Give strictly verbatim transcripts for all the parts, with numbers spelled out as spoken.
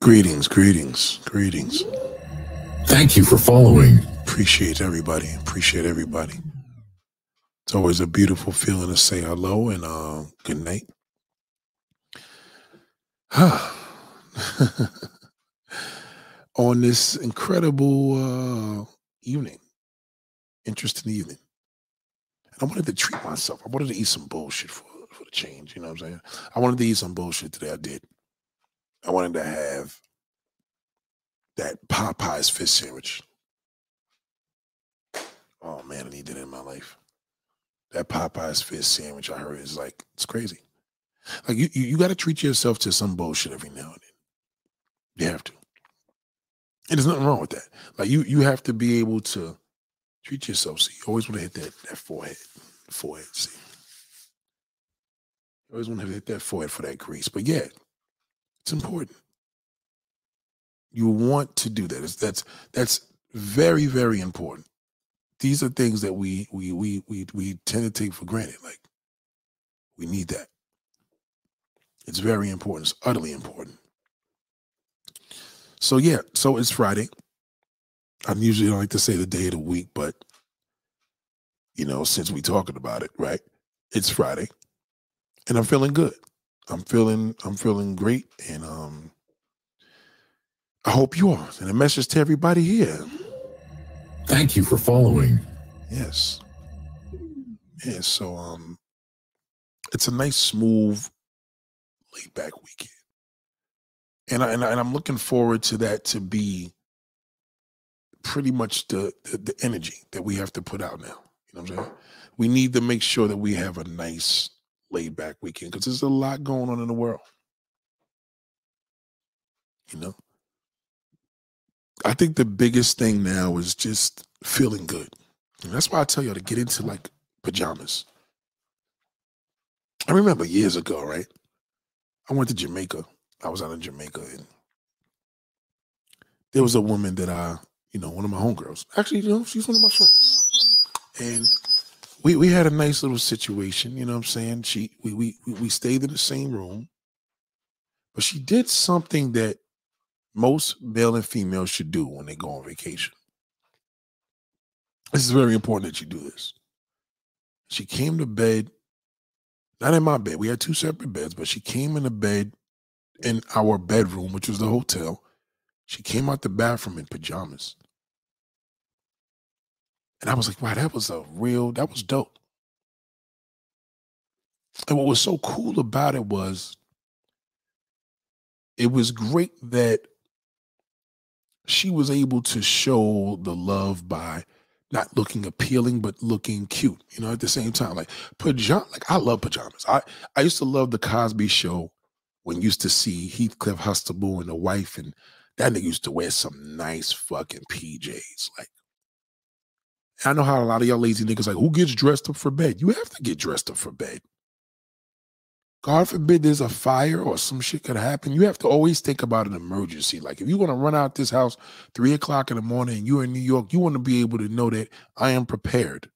Greetings, greetings, greetings. Thank you for following. Appreciate everybody. Appreciate everybody. It's always a beautiful feeling to say hello and uh, good night. On this incredible uh, evening, interesting evening. And I wanted to treat myself. I wanted to eat some bullshit for, for the change. You know what I'm saying? I wanted to eat some bullshit today. I did. I wanted to have that Popeye's fish sandwich. Oh, man, I need that in my life. That Popeye's fish sandwich, I heard, is like, it's crazy. Like, you, you, you got to treat yourself to some bullshit every now and then. You have to. And there's nothing wrong with that. Like, you, you have to be able to treat yourself. So you always want to hit that, that forehead. Forehead, see? You always want to hit that forehead for that grease. But, yeah. It's important. You want to do that. It's, that's that's very, very important. These are things that we we we we we tend to take for granted. Like, we need that. It's very important. It's utterly important. So yeah, so it's Friday. I usually don't like to say the day of the week, but you know, since we're talking about it, right? It's Friday. And I'm feeling good. I'm feeling I'm feeling great, and um, I hope you are. And a message to everybody here. Thank you for following. Yes. Yeah, so um, it's a nice, smooth, laid-back weekend. And, I, and, I, and I'm looking forward to that to be pretty much the, the, the energy that we have to put out now. You know what I'm saying? We need to make sure that we have a nice, laid back weekend, because there's a lot going on in the world. You know, I think the biggest thing now is just feeling good, and that's why I tell y'all to get into like pajamas. I remember years ago, right? I went to Jamaica. I was out in Jamaica, and there was a woman that I, you know, one of my homegirls. Actually, you know, she's one of my friends, and We we had a nice little situation, you know what I'm saying? She we we we stayed in the same room, but she did something that most male and females should do when they go on vacation. This is very important that you do this. She came to bed, not in my bed. We had two separate beds, but she came in the bed in our bedroom, which was the hotel. She came out the bathroom in pajamas. And I was like, wow, that was a real, that was dope. And what was so cool about it was, it was great that she was able to show the love by not looking appealing, but looking cute, you know, at the same time. Like, pajama, like I love pajamas. I, I used to love the Cosby Show when you used to see Heathcliff Huxtable and the wife, and that nigga used to wear some nice fucking P Js, like. I know how a lot of y'all lazy niggas like, who gets dressed up for bed? You have to get dressed up for bed. God forbid there's a fire or some shit could happen. You have to always think about an emergency. Like, if you're going to run out this house three o'clock in the morning and you're in New York, you want to be able to know that I am prepared.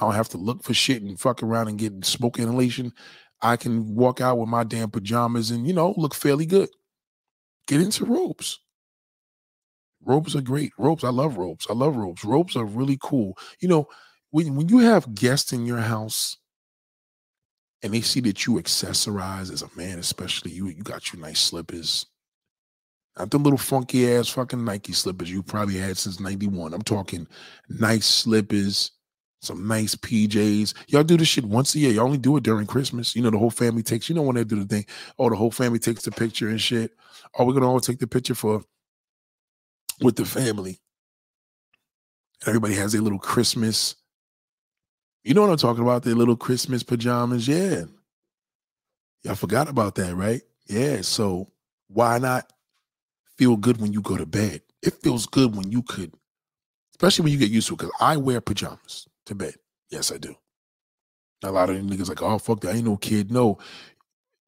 I don't have to look for shit and fuck around and get smoke inhalation. I can walk out with my damn pajamas and, you know, look fairly good. Get into robes. Robes are great. Robes, I love robes. I love robes. Robes are really cool. You know, when, when you have guests in your house and they see that you accessorize as a man, especially you, you got your nice slippers. Not the little funky ass fucking Nike slippers you probably had since ninety-one. I'm talking nice slippers, some nice P Js. Y'all do this shit once a year. Y'all only do it during Christmas. You know, the whole family takes, you know, when they do the thing, oh, the whole family takes the picture and shit. Oh, we're going to all take the picture for with the family. Everybody has their little Christmas. You know what I'm talking about? Their little Christmas pajamas. Yeah. Y'all forgot about that, right? Yeah. So why not feel good when you go to bed? It feels good when you could, especially when you get used to it, because I wear pajamas to bed. Yes, I do. Now, a lot of them niggas like, oh, fuck that. I ain't no kid. No.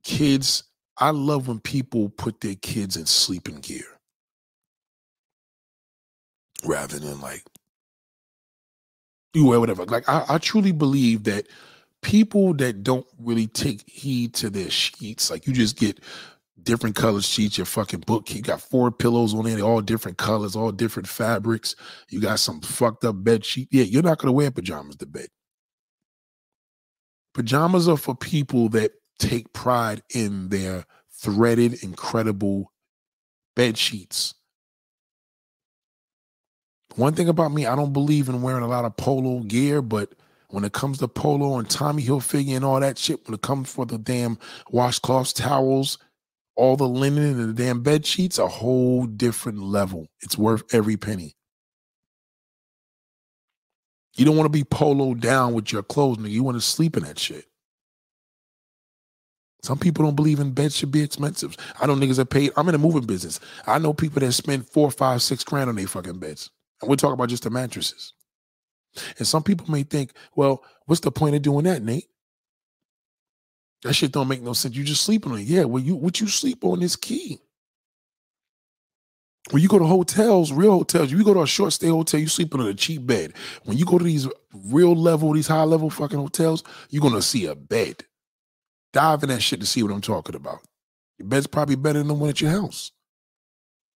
Kids, I love when people put their kids in sleeping gear, rather than like you wear whatever. Like I, I truly believe that people that don't really take heed to their sheets, like you just get different color sheets, your fucking book. You got four pillows on it, all different colors, all different fabrics. You got some fucked up bed sheet. Yeah, you're not going to wear pajamas to bed. Pajamas are for people that take pride in their threaded, incredible bed sheets. One thing about me, I don't believe in wearing a lot of polo gear, but when it comes to polo and Tommy Hilfiger and all that shit, when it comes for the damn washcloths, towels, all the linen and the damn bed sheets, a whole different level. It's worth every penny. You don't want to be poloed down with your clothes, nigga. You want to sleep in that shit. Some people don't believe in beds should be expensive. I know niggas that paid. I'm in the moving business. I know people that spend four, five, six grand on their fucking beds. And we're talking about just the mattresses. And some people may think, well, what's the point of doing that, Nate? That shit don't make no sense. You just sleeping on it. Yeah, well, you, what you sleep on is key. When you go to hotels, real hotels, you go to a short stay hotel, you sleeping on a cheap bed. When you go to these real level, these high level fucking hotels, you're going to see a bed. Dive in that shit to see what I'm talking about. Your bed's probably better than the one at your house.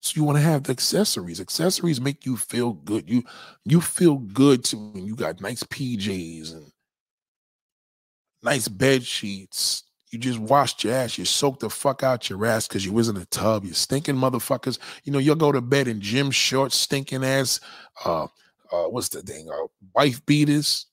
So you want to have the accessories. Accessories make you feel good. You you feel good to when you got nice P Js and nice bed sheets. You just washed your ass. You soaked the fuck out your ass because you was in a tub. You stinking motherfuckers. You know, you'll go to bed in gym shorts, stinking ass. Uh, uh, what's the thing? Uh, wife beaters.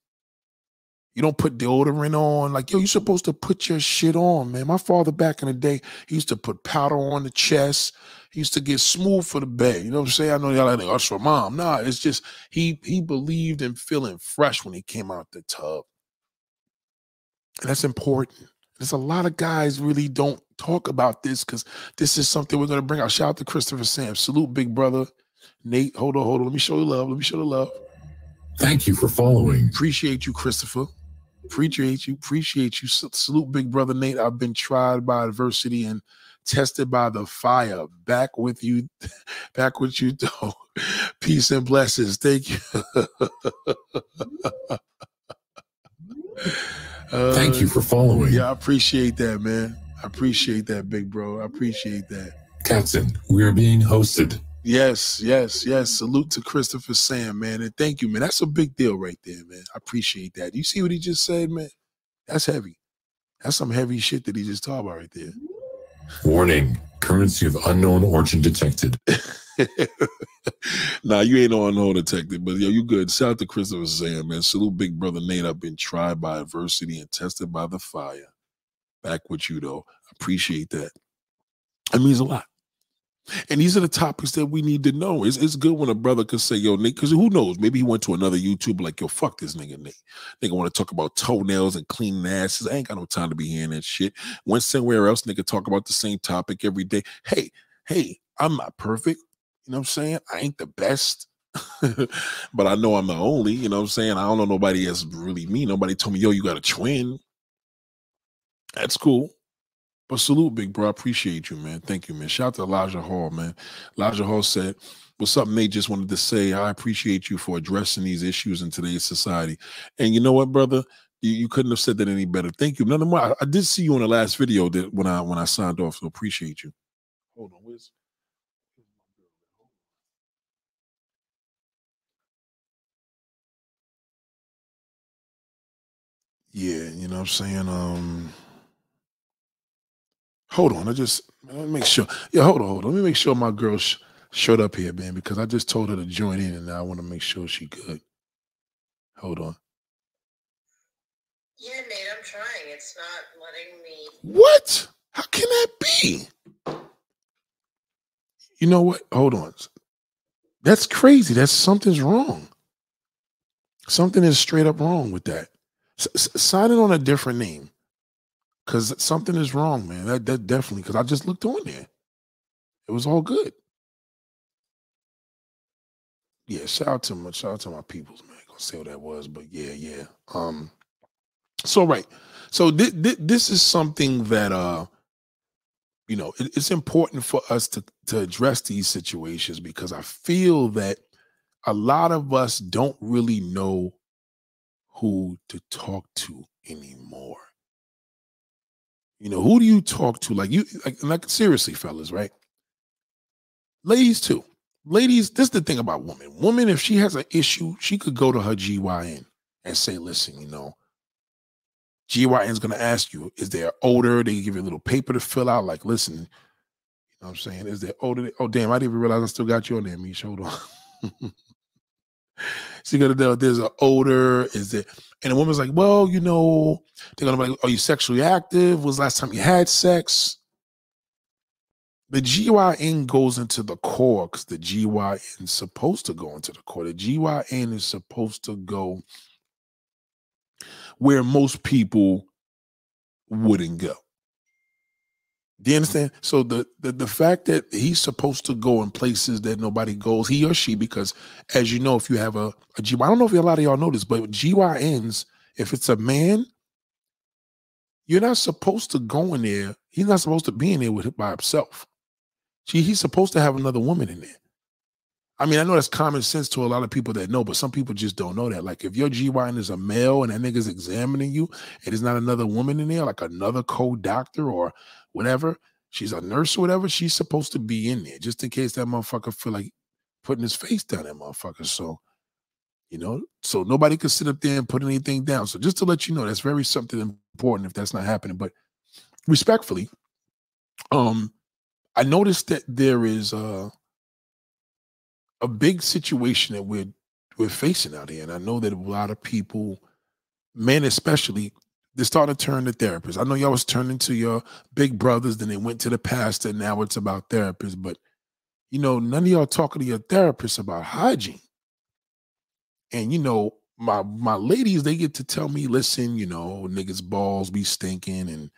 You don't put deodorant on. Like, yo, you're supposed to put your shit on, man. My father back in the day, he used to put powder on the chest. He used to get smooth for the bed. You know what I'm saying? I know y'all like, that's for mom. Nah, it's just he he believed in feeling fresh when he came out the tub. And that's important. There's a lot of guys really don't talk about this because this is something we're going to bring out. Shout out to Christopher Sam. Salute, big brother. Nate, hold on, hold on. Let me show you love. Let me show you love. Thank you for following. Appreciate you, Christopher. Appreciate you. Appreciate you. Salute, big brother Nate. I've been tried by adversity and tested by the fire. Back with you. Back with you, though. Peace and blessings. Thank you. Uh, Thank you for following. Yeah, I appreciate that, man. I appreciate that, big bro. I appreciate that. Captain, we are being hosted. Yes, yes, yes. Salute to Christopher Sam, man. And thank you, man. That's a big deal right there, man. I appreciate that. You see what he just said, man? That's heavy. That's some heavy shit that he just talked about right there. Warning, currency of unknown origin detected. Nah, you ain't no unknown detected, but yo, you good. Shout out to Christopher Sam, man. Salute big brother Nate. I've been tried by adversity and tested by the fire. Back with you, though. Appreciate that. It means a lot. And these are the topics that we need to know. It's, it's good when a brother can say, yo, Nick, because who knows? Maybe he went to another YouTube like, yo, fuck this nigga, Nick. Nigga want to talk about toenails and cleaning asses. I ain't got no time to be hearing that shit. Went somewhere else, nigga, talk about the same topic every day. Hey, hey, I'm not perfect. You know what I'm saying? I ain't the best. But I know I'm the only. You know what I'm saying? I don't know nobody that's really me. Nobody told me, yo, you got a twin. That's cool. But salute, big bro. I appreciate you, man. Thank you, man. Shout out to Elijah Hall, man. Elijah Hall said, what's up, Nate? Just wanted to say I appreciate you for addressing these issues in today's society. And you know what, brother? You, you couldn't have said that any better. Thank you. None of my, I did see you in the last video that when I when I signed off, so appreciate you. Hold on, where's yeah, you know what I'm saying? Um Hold on, I just let me make sure. Yeah, hold on, hold on. Let me make sure my girl sh- showed up here, man, because I just told her to join in, and I want to make sure she good. Hold on. Yeah, Nate, I'm trying. It's not letting me. What? How can that be? You know what? Hold on. That's crazy. That's something's wrong. Something is straight up wrong with that. S- s- sign it on a different name. Because something is wrong, man. That, that definitely, because I just looked on there. It was all good. Yeah, shout out to my, shout out to my peoples, man. I ain't gonna say what that was, but yeah, yeah. Um, so, right. So th- th- this is something that, uh, you know, it, it's important for us to, to address these situations because I feel that a lot of us don't really know who to talk to anymore. You know, who do you talk to? Like, you, like, like seriously, fellas, right? Ladies, too. Ladies, this is the thing about women. Woman, if she has an issue, she could go to her G Y N and say, listen, you know, G Y N is going to ask you, is there odor? They give you a little paper to fill out. Like, listen, you know what I'm saying? Is there odor? Oh, damn, I didn't even realize I still got you on there, Misha. Hold on. She's going to know if there's an odor. Is there? And the woman's like, well, you know, they're going to be like, are you sexually active? Was the last time you had sex? The G Y N goes into the core because the G Y N is supposed to go into the core. The G Y N is supposed to go where most people wouldn't go. Do you understand? So the, the, the fact that he's supposed to go in places that nobody goes, he or she, because as you know, if you have a, a G Y N, I don't know if a lot of y'all know this, but G Y Ns, if it's a man, you're not supposed to go in there. He's not supposed to be in there with by himself. Gee, he's supposed to have another woman in there. I mean, I know that's common sense to a lot of people that know, but some people just don't know that. Like, if your G Y N is a male and that nigga's examining you and there's not another woman in there, like another co-doctor or whatever, she's a nurse or whatever, she's supposed to be in there just in case that motherfucker feel like putting his face down that motherfucker. So, you know, so nobody could sit up there and put anything down. So just to let you know, that's very something important if that's not happening. But respectfully, um, I noticed that there is a, a big situation that we're we're facing out here, and I know that a lot of people, men especially, they're starting to turn to therapists. I know y'all was turning to your big brothers, then they went to the pastor, and now it's about therapists. But you know, none of y'all talking to your therapists about hygiene. And you know, my my ladies, they get to tell me, listen, you know, niggas' balls be stinking, and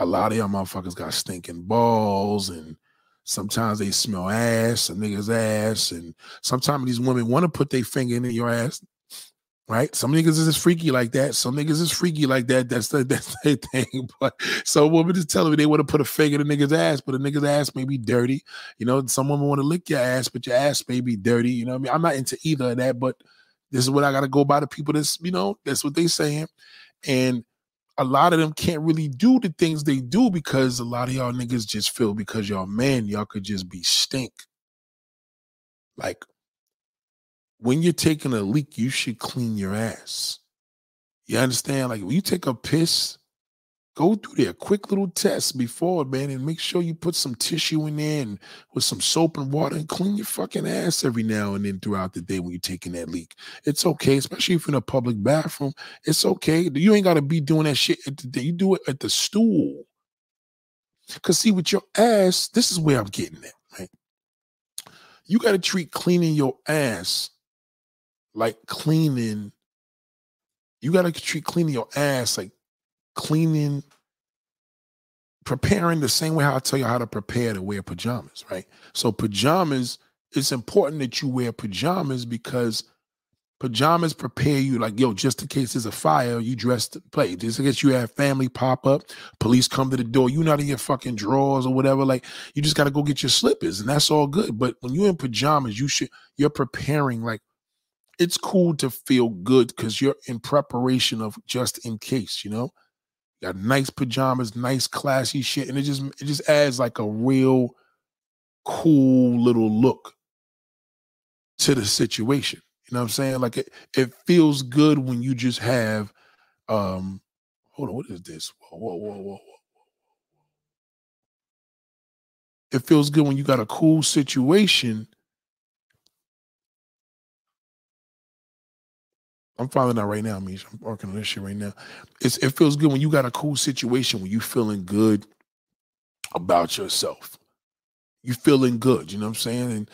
a lot of y'all motherfuckers got stinking balls, and sometimes they smell ass, a nigga's ass, and sometimes these women want to put their finger in your ass, right? Some niggas is freaky like that. Some niggas is freaky like that. That's the, that's their thing. But so women just telling me they want to put a finger in a nigga's ass, but a nigga's ass may be dirty. You know, some women want to lick your ass, but your ass may be dirty. You know what I mean? I'm not into either of that, but this is what I got to go by. The people that's, you know, that's what they saying. And a lot of them can't really do the things they do because a lot of y'all niggas just feel because y'all man, y'all could just be stink. Like, when you're taking a leak, you should clean your ass. You understand? Like, when you take a piss, go through there. Quick little test before, man, and make sure you put some tissue in there and with some soap and water and clean your fucking ass every now and then throughout the day when you're taking that leak. It's okay, especially if you're in a public bathroom. It's okay. You ain't got to be doing that shit at the day. You do it at the stool. Because, see, with your ass, this is where I'm getting at, right? You got to treat cleaning your ass like cleaning. You got to treat cleaning your ass like cleaning, preparing the same way how I tell you how to prepare to wear pajamas, right? So pajamas, it's important that you wear pajamas because pajamas prepare you like, yo, just in case there's a fire, you dress to play. Just in case you have family pop up, police come to the door, you're not in your fucking drawers or whatever. Like, you just got to go get your slippers and that's all good. But when you're in pajamas, you should, you're preparing like, it's cool to feel good because you're in preparation of just in case, you know? Got nice pajamas, nice classy shit, and it just it just adds like a real cool little look to the situation. You know what I'm saying? Like it, it feels good when you just have. Um, hold on, what is this? Whoa, whoa, whoa, whoa, whoa! It feels good when you got a cool situation. I'm finding that right now, Misha. I'm working on this shit right now. It's, it feels good when you got a cool situation, when you feeling good about yourself. You feeling good, you know what I'm saying? And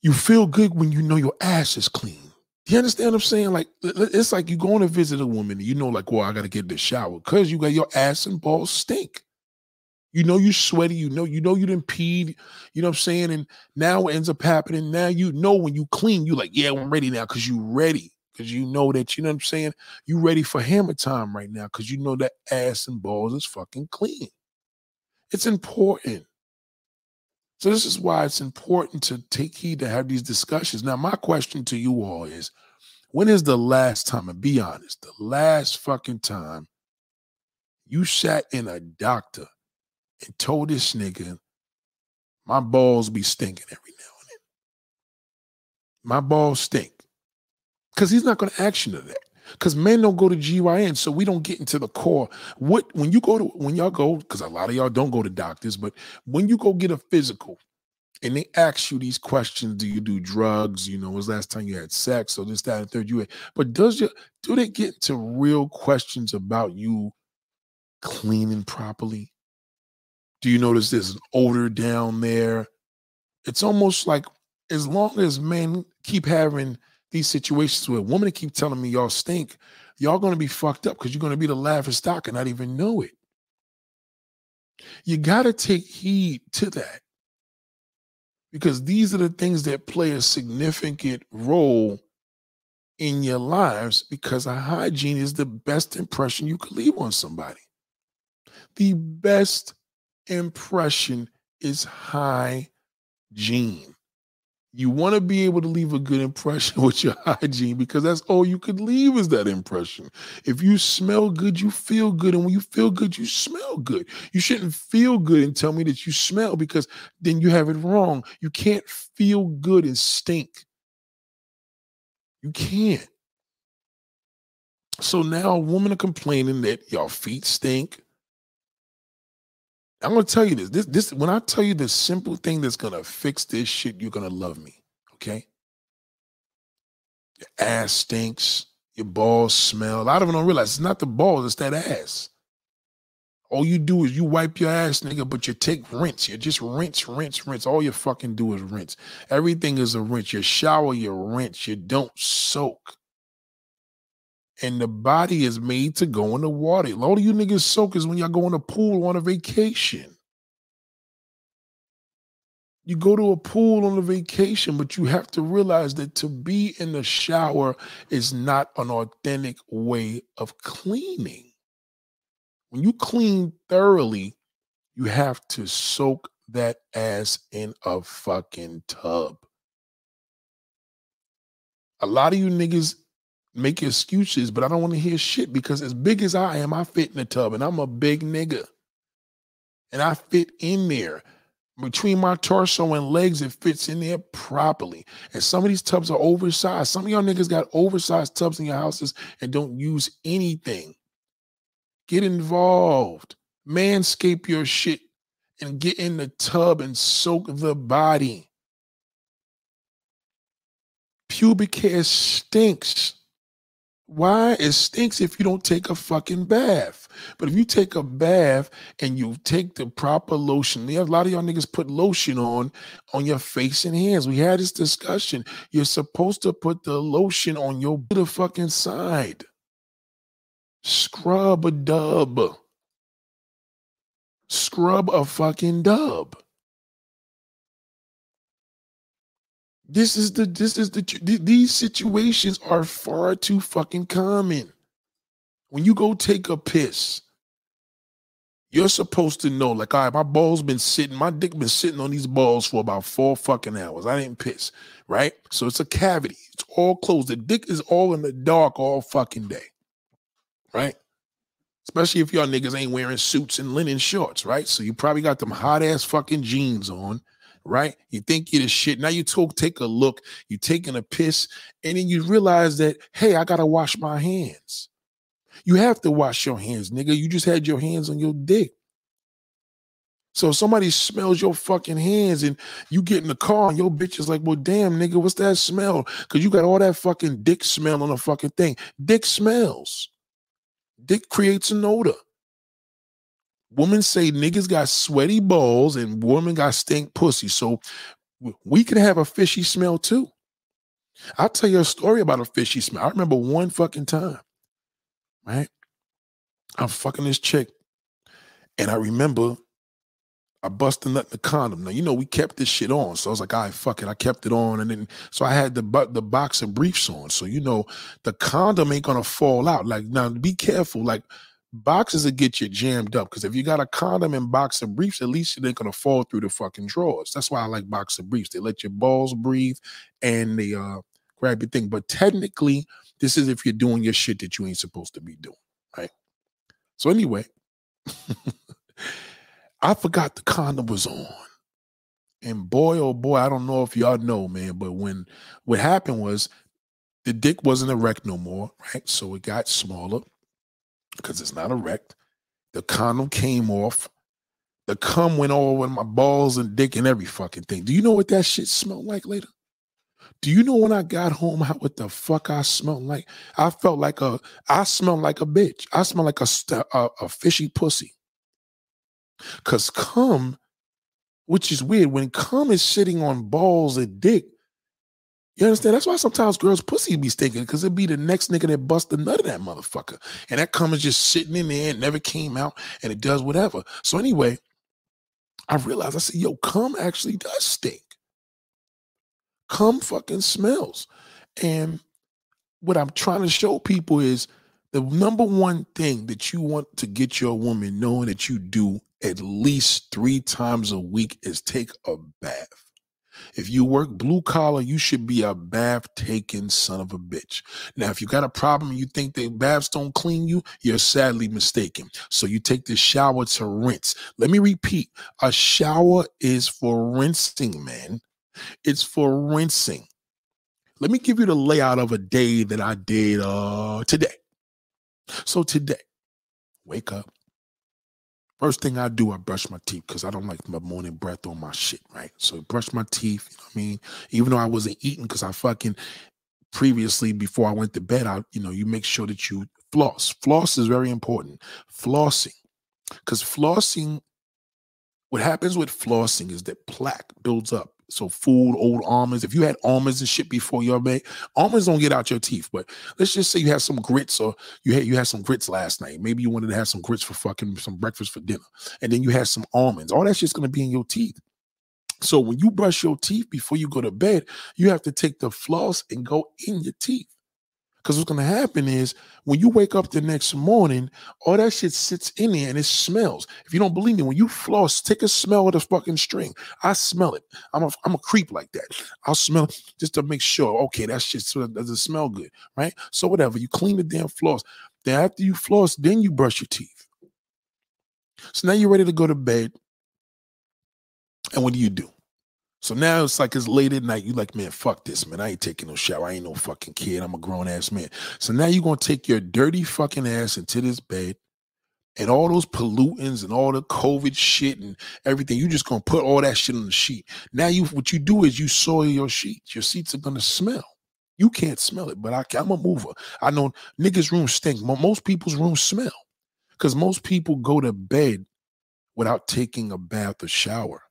you feel good when you know your ass is clean. You understand what I'm saying? Like, it's like you going to visit a woman and you know, like, well, I got to get this shower because you got your ass and balls stink. You know you sweaty, you know, you know you didn't pee, you know what I'm saying? And now what ends up happening, now you know when you clean, you like, yeah, I'm ready now because you ready. Because you know that, you know what I'm saying? You ready for hammer time right now because you know that ass and balls is fucking clean. It's important. So this is why it's important to take heed to have these discussions. Now, my question to you all is, when is the last time, and be honest, the last fucking time You sat in a doctor and told this nigga, my balls be stinking every now and then. My balls stink. Because he's not going to action to that. Because men don't go to G Y N, so we don't get into the core. What when you go to when y'all go, because a lot of y'all don't go to doctors, but when you go get a physical and they ask you these questions, do you do drugs? You know, was last time you had sex or this, that, and third you had, but does your do they get to real questions about you cleaning properly? Do you notice there's an odor down there? It's almost like as long as men keep having these situations where women keep telling me y'all stink, y'all going to be fucked up because you're going to be the laughing stock and not even know it. You got to take heed to that because these are the things that play a significant role in your lives because our hygiene is the best impression you could leave on somebody. The best impression is hygiene. You want to be able to leave a good impression with your hygiene because that's all you could leave is that impression. If you smell good, you feel good. And when you feel good, you smell good. You shouldn't feel good and tell me that you smell because then you have it wrong. You can't feel good and stink. You can't. So now women are complaining that y'all feet stink. I'm going to tell you this. This, this, when I tell you the simple thing that's going to fix this shit, you're going to love me, okay? Your ass stinks. Your balls smell. A lot of them don't realize it's not the balls, it's that ass. All you do is you wipe your ass, nigga, but you take rinse. You just rinse, rinse, rinse. All you fucking do is rinse. Everything is a rinse. You shower, you rinse. You don't soak. And the body is made to go in the water. A lot of you niggas soak is when y'all go in a pool on a vacation. You go to a pool on a vacation, but you have to realize that to be in the shower is not an authentic way of cleaning. When you clean thoroughly, you have to soak that ass in a fucking tub. A lot of you niggas make excuses, but I don't want to hear shit because as big as I am, I fit in the tub and I'm a big nigga. And I fit in there. Between my torso and legs, it fits in there properly. And some of these tubs are oversized. Some of y'all niggas got oversized tubs in your houses and don't use anything. Get involved. Manscape your shit and get in the tub and soak the body. Pubic hair stinks. Why? It stinks if you don't take a fucking bath. But if you take a bath and you take the proper lotion, a lot of y'all niggas put lotion on, on your face and hands. We had this discussion. You're supposed to put the lotion on your fucking side. Scrub a dub. Scrub a fucking dub. This is the, this is the, these situations are far too fucking common. When you go take a piss, you're supposed to know, like, all right, my balls been sitting, my dick been sitting on these balls for about four fucking hours. I didn't piss, right? So it's a cavity. It's all closed. The dick is all in the dark all fucking day, right? Especially if y'all niggas ain't wearing suits and linen shorts, right? So you probably got them hot ass fucking jeans on. Right? You think you're the shit. Now you talk, take a look. You're taking a piss. And then you realize that, hey, I got to wash my hands. You have to wash your hands, nigga. You just had your hands on your dick. So if somebody smells your fucking hands and you get in the car and your bitch is like, well, damn, nigga, what's that smell? Because you got all that fucking dick smell on the fucking thing. Dick smells. Dick creates an odor. Women say niggas got sweaty balls and women got stink pussy. So we can have a fishy smell too. I'll tell you a story about a fishy smell. I remember one fucking time, right? I'm fucking this chick. And I remember I busted nut in the condom. Now, you know, we kept this shit on. So I was like, all right, fuck it. I kept it on. And then, so I had the, the boxer briefs on. So, you know, the condom ain't going to fall out. Like, now be careful. Like, boxes will get you jammed up because if you got a condom and boxer briefs, at least they're going to fall through the fucking drawers. That's why I like boxer briefs. They let your balls breathe and they uh, grab your thing. But technically, this is if you're doing your shit that you ain't supposed to be doing, right? So anyway, I forgot the condom was on. And boy, oh boy, I don't know if y'all know, man, but when what happened was the dick wasn't erect no more, right? So it got smaller because it's not erect. The condom came off. The cum went all over my balls and dick and every fucking thing. Do you know what that shit smelled like later? Do you know when I got home how what the fuck I smelled like? I felt like a, I smelled like a bitch. I smelled like a, a, a fishy pussy. Because cum, which is weird, when cum is sitting on balls and dick, you understand? That's why sometimes girls' pussy be stinking, because it'd be the next nigga that bust the nut of that motherfucker. And that cum is just sitting in there and never came out, and it does whatever. So anyway, I realized, I said, yo, cum actually does stink. Cum fucking smells. And what I'm trying to show people is the number one thing that you want to get your woman knowing that you do at least three times a week is take a bath. If you work blue collar, you should be a bath-taking son of a bitch. Now, if you got a problem and you think that baths don't clean you, you're sadly mistaken. So you take the shower to rinse. Let me repeat. A shower is for rinsing, man. It's for rinsing. Let me give you the layout of a day that I did uh, today. So today, wake up. First thing I do, I brush my teeth because I don't like my morning breath on my shit, right? So brush my teeth, you know what I mean? Even though I wasn't eating because I fucking previously, before I went to bed, I, you know, you make sure that you floss. Floss is very important. Flossing. Because flossing, what happens with flossing is that plaque builds up. So food, old almonds. If you had almonds and shit before your bed, almonds don't get out your teeth. But let's just say you had some grits, or you had you had some grits last night. Maybe you wanted to have some grits for fucking some breakfast for dinner, and then you had some almonds. All that shit's gonna be in your teeth. So when you brush your teeth before you go to bed, you have to take the floss and go in your teeth. Because what's gonna happen is when you wake up the next morning, all that shit sits in there and it smells. If you don't believe me, when you floss, take a smell of the fucking string. I smell it. I'm a, I'm a creep like that. I'll smell it just to make sure, okay, that shit doesn't smell good, right? So whatever, you clean the damn floss. Then after you floss, then you brush your teeth. So now you're ready to go to bed. And what do you do? So now it's like it's late at night. You like, man, fuck this, man. I ain't taking no shower. I ain't no fucking kid. I'm a grown-ass man. So now you're going to take your dirty fucking ass into this bed, and all those pollutants and all the COVID shit and everything, you're just going to put all that shit on the sheet. Now you, what you do is you soil your sheets. Your sheets are going to smell. You can't smell it, but I, I'm a mover. I know niggas' rooms stink. Most people's rooms smell because most people go to bed without taking a bath or shower.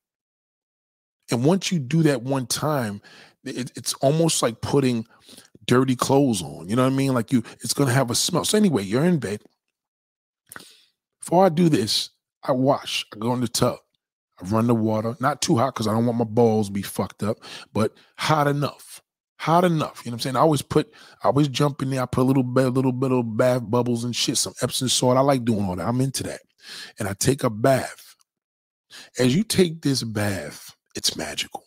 And once you do that one time, it, it's almost like putting dirty clothes on. You know what I mean? Like you, it's going to have a smell. So anyway, you're in bed. Before I do this, I wash. I go in the tub. I run the water. Not too hot because I don't want my balls to be fucked up, but hot enough. Hot enough. You know what I'm saying? I always put, I always jump in there. I put a little bit, a little bit of bath bubbles and shit, some Epsom salt. I like doing all that. I'm into that. And I take a bath. As you take this bath, it's magical.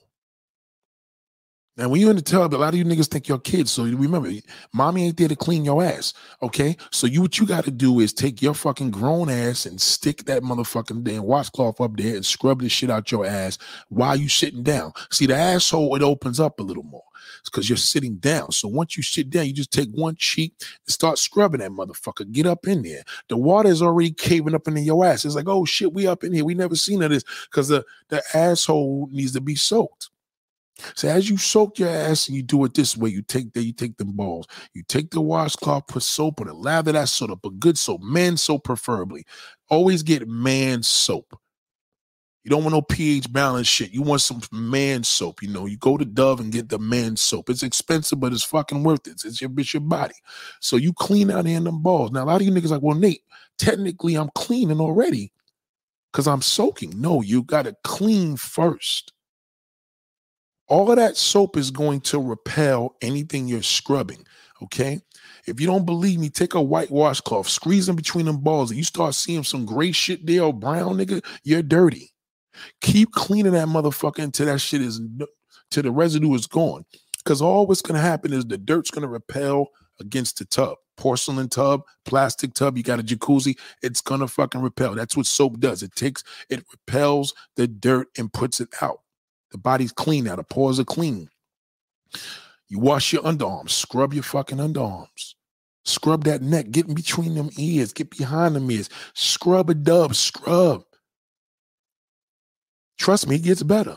Now, when you're in the tub, a lot of you niggas think you're kids. So remember, mommy ain't there to clean your ass, okay? So you, what you got to do is take your fucking grown ass and stick that motherfucking damn washcloth up there and scrub this shit out your ass while you sitting down. See, the asshole, it opens up a little more. It's because you're sitting down. So once you sit down, you just take one cheek and start scrubbing that motherfucker. Get up in there. The water is already caving up into your ass. It's like, oh shit, we up in here. We never seen of this because the, the asshole needs to be soaked. So as you soak your ass and you do it this way, you take the, you take them balls, you take the washcloth, put soap on it, lather that soap up, but good soap, man soap preferably. Always get man soap. You don't want no pH balance shit. You want some man soap. You know, you go to Dove and get the man soap. It's expensive, but it's fucking worth it. It's your, it's your body. So you clean out in them balls. Now, a lot of you niggas like, well, Nate, technically I'm cleaning already because I'm soaking. No, you got to clean first. All of that soap is going to repel anything you're scrubbing, okay? If you don't believe me, take a white washcloth, squeeze them between them balls, and you start seeing some gray shit there or brown, nigga, you're dirty. Keep cleaning that motherfucker until that shit is, till the residue is gone. Because all what's going to happen is the dirt's going to repel against the tub. porcelain tub, plastic tub, you got a jacuzzi, it's going to fucking repel. That's what soap does. It takes, it repels the dirt and puts it out. The body's clean now. The pores are clean. You wash your underarms. Scrub your fucking underarms. Scrub that neck. Get in between them ears. Get behind them ears. Scrub a Dove. Scrub. Trust me, it gets better.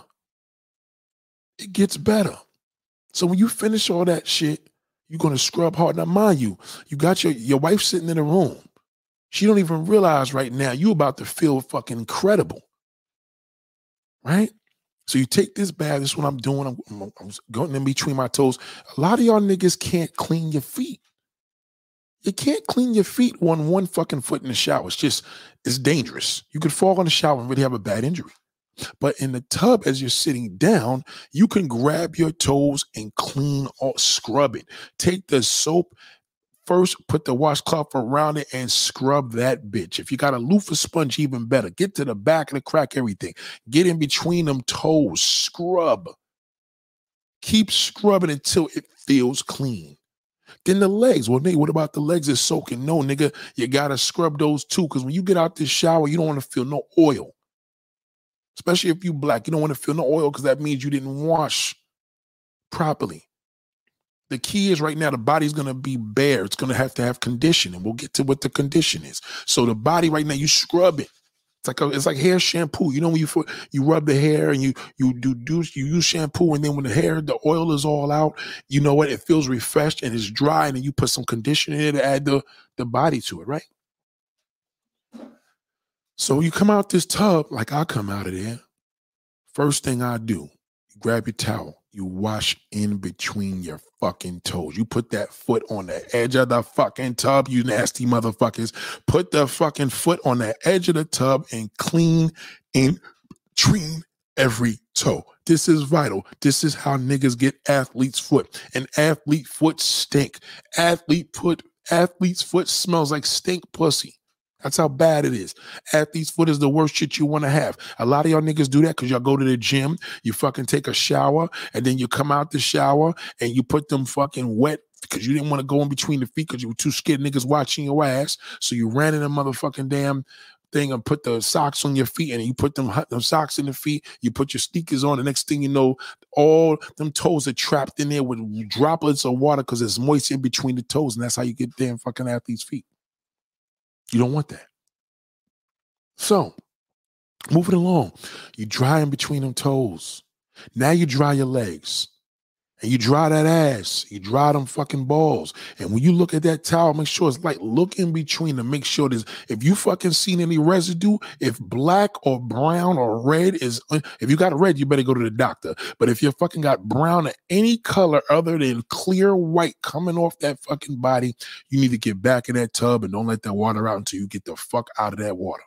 It gets better. So when you finish all that shit, you're going to scrub hard. Now, mind you, you got your, your wife sitting in the room. She don't even realize right now you're about to feel fucking incredible. Right? So you take this bath. This is what I'm doing. I'm, I'm, I'm going in between my toes. A lot of y'all niggas can't clean your feet. You can't clean your feet on one fucking foot in the shower. It's just, it's dangerous. You could fall in the shower and really have a bad injury. But in the tub, as you're sitting down, you can grab your toes and clean or scrub it. Take the soap first, put the washcloth around it, and scrub that bitch. If you got a loofah sponge, even better. Get to the back of the crack, everything. Get in between them toes. Scrub. Keep scrubbing until it feels clean. Then the legs. Well, nigga, what about the legs? It's soaking. No, nigga, you got to scrub those too, because when you get out this shower, you don't want to feel no oil. Especially if you black, you don't want to feel no oil because that means you didn't wash properly. The key is right now the body's going to be bare. It's going to have to have condition, and we'll get to what the condition is. So the body right now, you scrub it. It's like a, it's like hair shampoo. You know when you you rub the hair and you you do do you use shampoo, and then when the hair the oil is all out, you know what? It feels refreshed and it's dry, and then you put some conditioner in to add the the body to it, right? So you come out this tub, like I come out of there, first thing I do, you grab your towel, you wash in between your fucking toes. You put that foot on the edge of the fucking tub, you nasty motherfuckers. Put the fucking foot on the edge of the tub and clean in between every toe. This is vital. This is how niggas get athlete's foot. And athlete foot stink. Athlete foot, athlete's foot smells like stink pussy. That's how bad it is. Athlete's foot is the worst shit you want to have. A lot of y'all niggas do that because y'all go to the gym, you fucking take a shower, and then you come out the shower and you put them fucking wet because you didn't want to go in between the feet because you were too scared niggas watching your ass. So you ran in a motherfucking damn thing and put the socks on your feet, and you put them, them socks in the feet, you put your sneakers on. The next thing you know, all them toes are trapped in there with droplets of water because it's moist in between the toes, and that's how you get damn fucking athlete's feet. You don't want that. So, moving along, you dry in between them toes. Now you dry your legs. And you dry that ass. You dry them fucking balls. And when you look at that towel, make sure it's light. Look in between to make sure there's, if you fucking seen any residue, if black or brown or red is, if you got red, you better go to the doctor. But if you fucking got brown or any color other than clear white coming off that fucking body, you need to get back in that tub and don't let that water out until you get the fuck out of that water.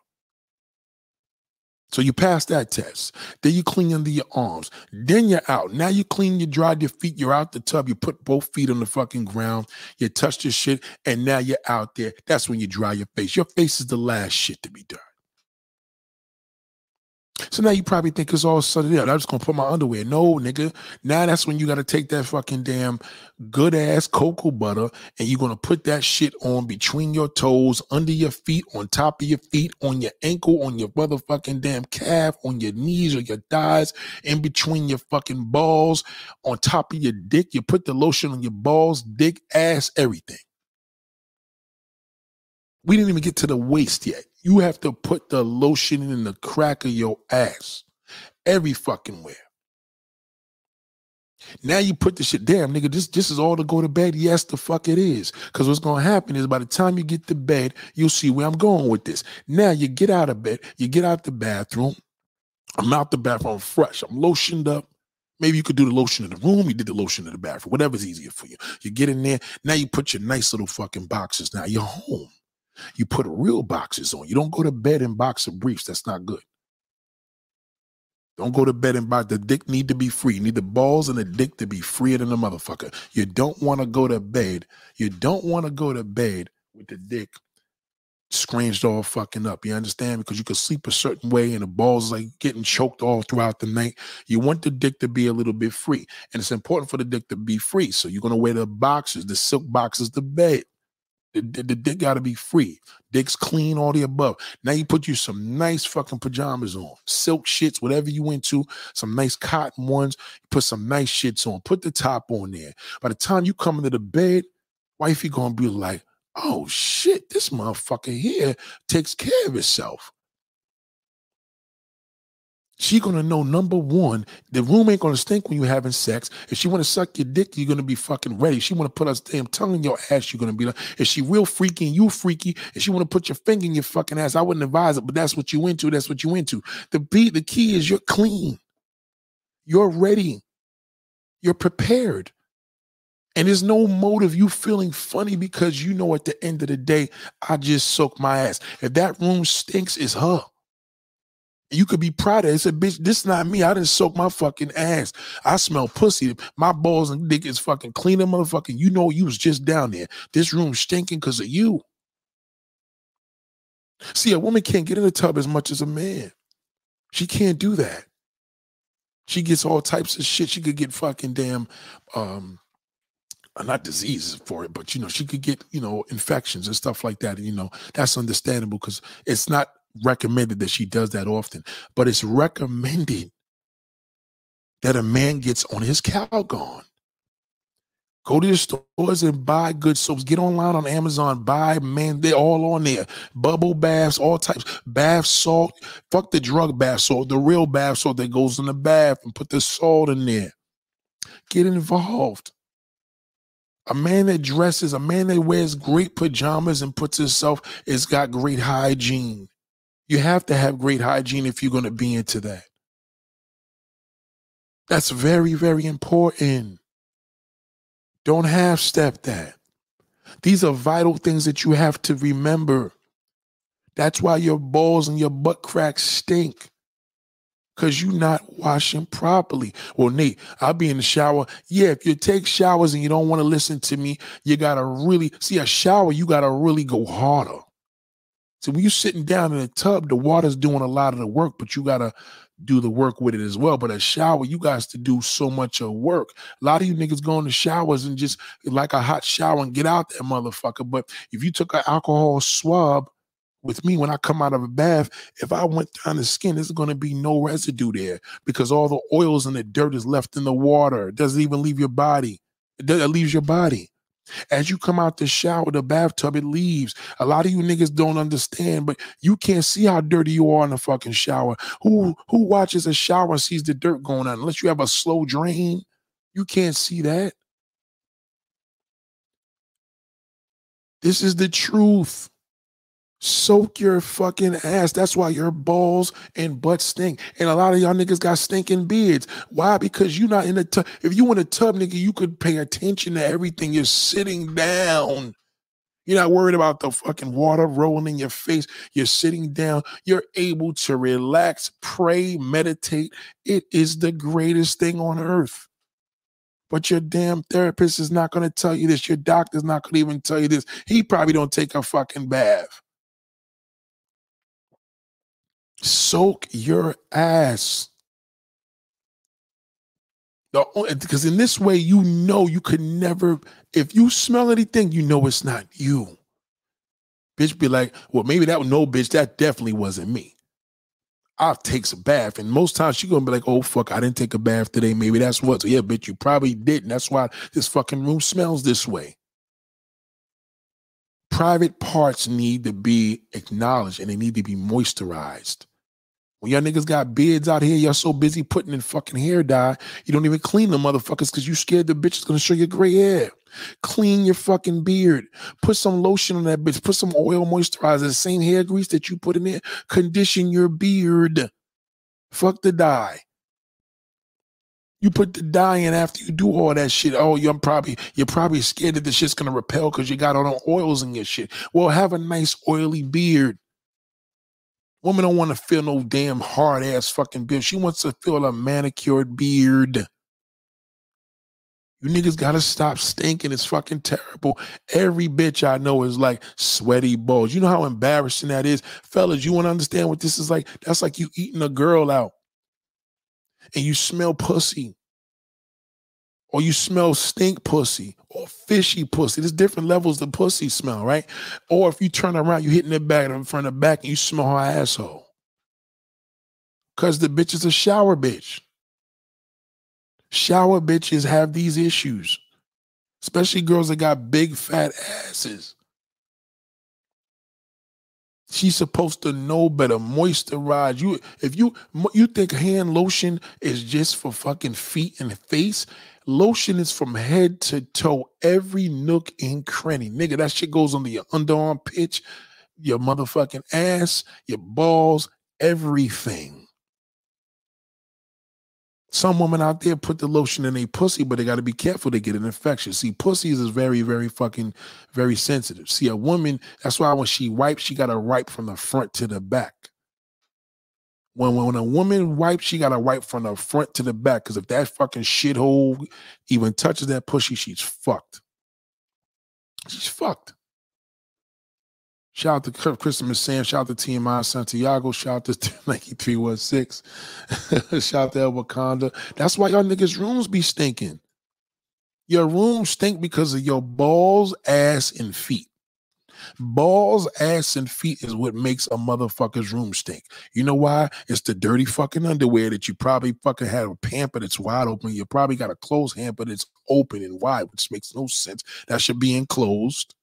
So you pass that test. Then you clean under your arms. Then you're out. Now you clean, you dry your feet. You're out the tub. You put both feet on the fucking ground. You touch your shit. And now you're out there. That's when you dry your face. Your face is the last shit to be done. So now you probably think it's all Sunday. I'm just going to put my underwear. No, nigga. Now that's when you got to take that fucking damn good ass cocoa butter and you're going to put that shit on between your toes, under your feet, on top of your feet, on your ankle, on your motherfucking damn calf, on your knees or your thighs, in between your fucking balls, on top of your dick. You put the lotion on your balls, dick, ass, everything. We didn't even get to the waist yet. You have to put the lotion in the crack of your ass. Every fucking where. Now you put the shit, damn, nigga, this, this is all to go to bed? Yes, the fuck it is. Because what's going to happen is by the time you get to bed, you'll see where I'm going with this. Now you get out of bed. You get out the bathroom. I'm out the bathroom. I'm fresh. I'm lotioned up. Maybe you could do the lotion in the room. You did the lotion in the bathroom. Whatever's easier for you. You get in there. Now you put your nice little fucking boxes. Now you're home. You put real boxers on. You don't go to bed in boxer briefs. That's not good. Don't go to bed in boxer. The dick need to be free. You need the balls and the dick to be freer than the motherfucker. You don't want to go to bed. You don't want to go to bed with the dick scranged all fucking up. You understand? Because you can sleep a certain way and the balls like getting choked all throughout the night. You want the dick to be a little bit free. And it's important for the dick to be free. So you're going to wear the boxers, the silk boxers, the bed. The, the, the dick got to be free. Dick's clean, all the above. Now you put you some nice fucking pajamas on. Silk shits, whatever you into. Some nice cotton ones. You put some nice shits on. Put the top on there. By the time you come into the bed, wifey going to be like, oh shit, this motherfucker here takes care of itself. She going to know, number one, the room ain't going to stink when you having sex. If she want to suck your dick, you're going to be fucking ready. She want to put her damn tongue in your ass, you're going to be like, if she real freaky and you freaky, and she want to put your finger in your fucking ass, I wouldn't advise it, but that's what you into, that's what you into. The, be, the key is you're clean. You're ready. You're prepared. And there's no motive you feeling funny because you know at the end of the day, I just soaked my ass. If that room stinks, it's her. You could be proud of it. It's a bitch, this not me. I didn't soak my fucking ass. I smell pussy. My balls and dick is fucking cleaner, motherfucking. You know you was just down there. This room stinking because of you. See, a woman can't get in the tub as much as a man. She can't do that. She gets all types of shit. She could get fucking damn, um, not diseases for it, but, you know, she could get, you know, infections and stuff like that. And, you know, that's understandable because it's not recommended that she does that often, but it's recommended that a man gets on his Calgon. Go to the stores and buy good soaps. Get online on Amazon. Buy, man, they're all on there. Bubble baths, all types. Bath salt. Fuck the drug bath salt. The real bath salt that goes in the bath and put the salt in there. Get involved. A man that dresses, a man that wears great pajamas and puts himself, it's got great hygiene. You have to have great hygiene if you're going to be into that. That's very, very important. Don't half-step that. These are vital things that you have to remember. That's why your balls and your butt cracks stink. Because you're not washing properly. Well, Nate, I'll be in the shower. Yeah, if you take showers and you don't want to listen to me, you got to really, see a shower, you got to really go harder. So when you're sitting down in a tub, the water's doing a lot of the work, but you got to do the work with it as well. But a shower, you guys to do so much of work. A lot of you niggas go in the showers and just like a hot shower and get out there, motherfucker. But if you took an alcohol swab with me when I come out of a bath, if I went down the skin, there's going to be no residue there because all the oils and the dirt is left in the water. It doesn't even leave your body. It, it leaves your body. As you come out the shower, the bathtub, it leaves. A lot of you niggas don't understand, but you can't see how dirty you are in the fucking shower. Who who watches a shower and sees the dirt going on? Unless you have a slow drain, you can't see that. This is the truth. Soak your fucking ass. That's why your balls and butt stink. And a lot of y'all niggas got stinking beards. Why? Because you're not in the tub. If you in a tub, nigga, you could pay attention to everything. You're sitting down. You're not worried about the fucking water rolling in your face. You're sitting down. You're able to relax, pray, meditate. It is the greatest thing on earth. But your damn therapist is not going to tell you this. Your doctor's not going to even tell you this. He probably don't take a fucking bath. Soak your ass. Because in this way, you know you could never, if you smell anything, you know it's not you. Bitch be like, well, maybe that was no bitch. That definitely wasn't me. I takes a bath. And most times she's going to be like, oh, fuck, I didn't take a bath today. Maybe that's what. So yeah, bitch, you probably didn't. That's why this fucking room smells this way. Private parts need to be acknowledged and they need to be moisturized. When y'all niggas got beards out here, y'all so busy putting in fucking hair dye, you don't even clean them motherfuckers because you scared the bitch is going to show your gray hair. Clean your fucking beard. Put some lotion on that bitch. Put some oil moisturizer, the same hair grease that you put in there. Condition your beard. Fuck the dye. You put the dye in after you do all that shit. Oh, you're probably you're probably scared that the shit's gonna repel because you got all the oils in your shit. Well, have a nice oily beard. Woman don't want to feel no damn hard ass fucking beard. She wants to feel a manicured beard. You niggas gotta stop stinking. It's fucking terrible. Every bitch I know is like sweaty balls. You know how embarrassing that is, fellas. You want to understand what this is like? That's like you eating a girl out. And you smell pussy. or you smell stink pussy or fishy pussy. There's different levels of pussy smell, right? Or if you turn around, you're hitting it back in front of the back and you smell her asshole. Because the bitch is a shower bitch. Shower bitches have these issues, especially girls that got big fat asses. She's supposed to know better. Moisturize you. If you you think hand lotion is just for fucking feet and face, lotion is from head to toe, every nook and cranny, nigga. That shit goes under your underarm pitch, your motherfucking ass, your balls, everything. Some women out there put the lotion in their pussy, but they got to be careful to get an infection. See, pussies is very, very fucking, very sensitive. See, a woman, that's why when she wipes, she got to wipe from the front to the back. When, when a woman wipes, she got to wipe from the front to the back, because if that fucking shithole even touches that pussy, she's fucked. She's fucked. Shout out to Christopher Sam. Shout out to T M I Santiago. Shout out to Nike three one six. Shout out to El Wakanda. That's why y'all niggas' rooms be stinking. Your rooms stink because of your balls, ass, and feet. Balls, ass, and feet is what makes a motherfucker's room stink. You know why? It's the dirty fucking underwear that you probably fucking had a hamper that's wide open. You probably got a closed hamper that's open and wide, which makes no sense. That should be enclosed.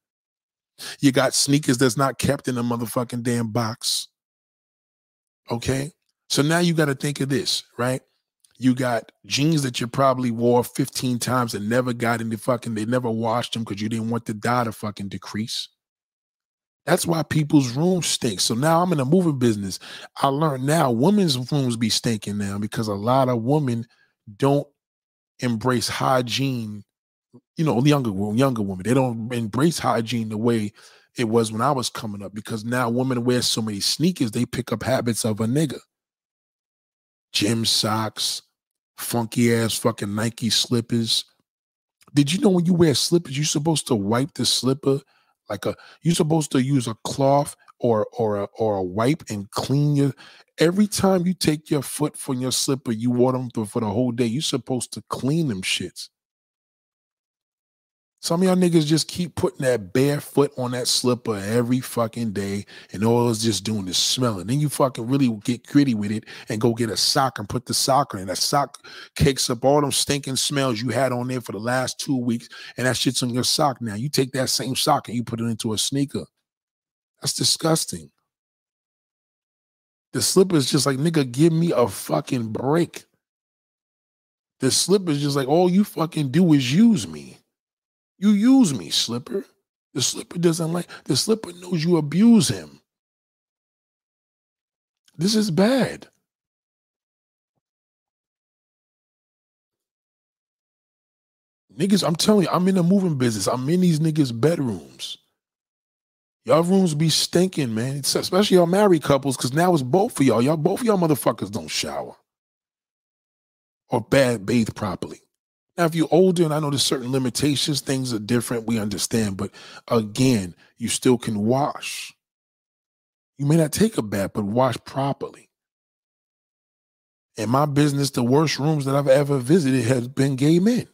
You got sneakers that's not kept in a motherfucking damn box. Okay? So now you got to think of this, right? You got jeans that you probably wore fifteen times and never got any fucking, they never washed them because you didn't want the dye to fucking decrease. That's why people's rooms stink. So now I'm in the moving business. I learned now women's rooms be stinking now because a lot of women don't embrace hygiene. You know, younger younger women, they don't embrace hygiene the way it was when I was coming up, because now women wear so many sneakers, they pick up habits of a nigga. Gym socks, funky ass fucking Nike slippers. Did you know when you wear slippers, you're supposed to wipe the slipper like a, you're supposed to use a cloth or or a, or a wipe and clean your, every time you take your foot from your slipper, you wore them for, for the whole day, you're supposed to clean them shits. Some of y'all niggas just keep putting that bare foot on that slipper every fucking day, and all it's just doing is smelling. Then you fucking really get gritty with it and go get a sock and put the sock in. That sock cakes up all them stinking smells you had on there for the last two weeks, and that shit's on your sock now. You take that same sock and you put it into a sneaker. That's disgusting. The slipper is just like, nigga, give me a fucking break. The slipper is just like, all you fucking do is use me. You use me, slipper. The slipper doesn't like, the slipper knows you abuse him. This is bad. Niggas, I'm telling you, I'm in the moving business. I'm in these niggas' bedrooms. Y'all rooms be stinking, man. It's especially y'all married couples, because now it's both of y'all. Y'all, both of y'all motherfuckers don't shower or bad bathe properly. Now, if you're older, and I know there's certain limitations, things are different, we understand, but again, you still can wash. You may not take a bath, but wash properly. In my business, the worst rooms that I've ever visited has been gay men.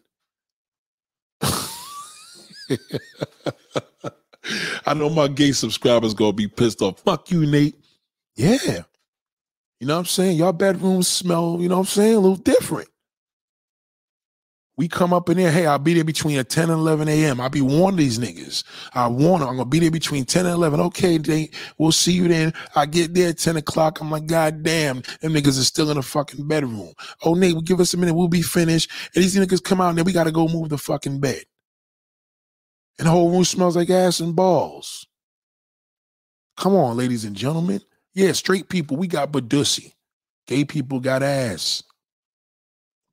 I know my gay subscribers gonna be pissed off. Fuck you, Nate. Yeah. You know what I'm saying? Y'all bedrooms smell, you know what I'm saying, a little different. We come up in there, hey, I'll be there between ten and eleven a.m. I'll be warning these niggas. I warn them, I'm going to be there between ten and eleven. Okay, they, we'll see you then. I get there at ten o'clock. I'm like, God damn, them niggas are still in the fucking bedroom. Oh, Nate, well, give us a minute. We'll be finished. And these niggas come out and then we got to go move the fucking bed. And the whole room smells like ass and balls. Come on, ladies and gentlemen. Yeah, straight people, we got badussy. Gay people got ass.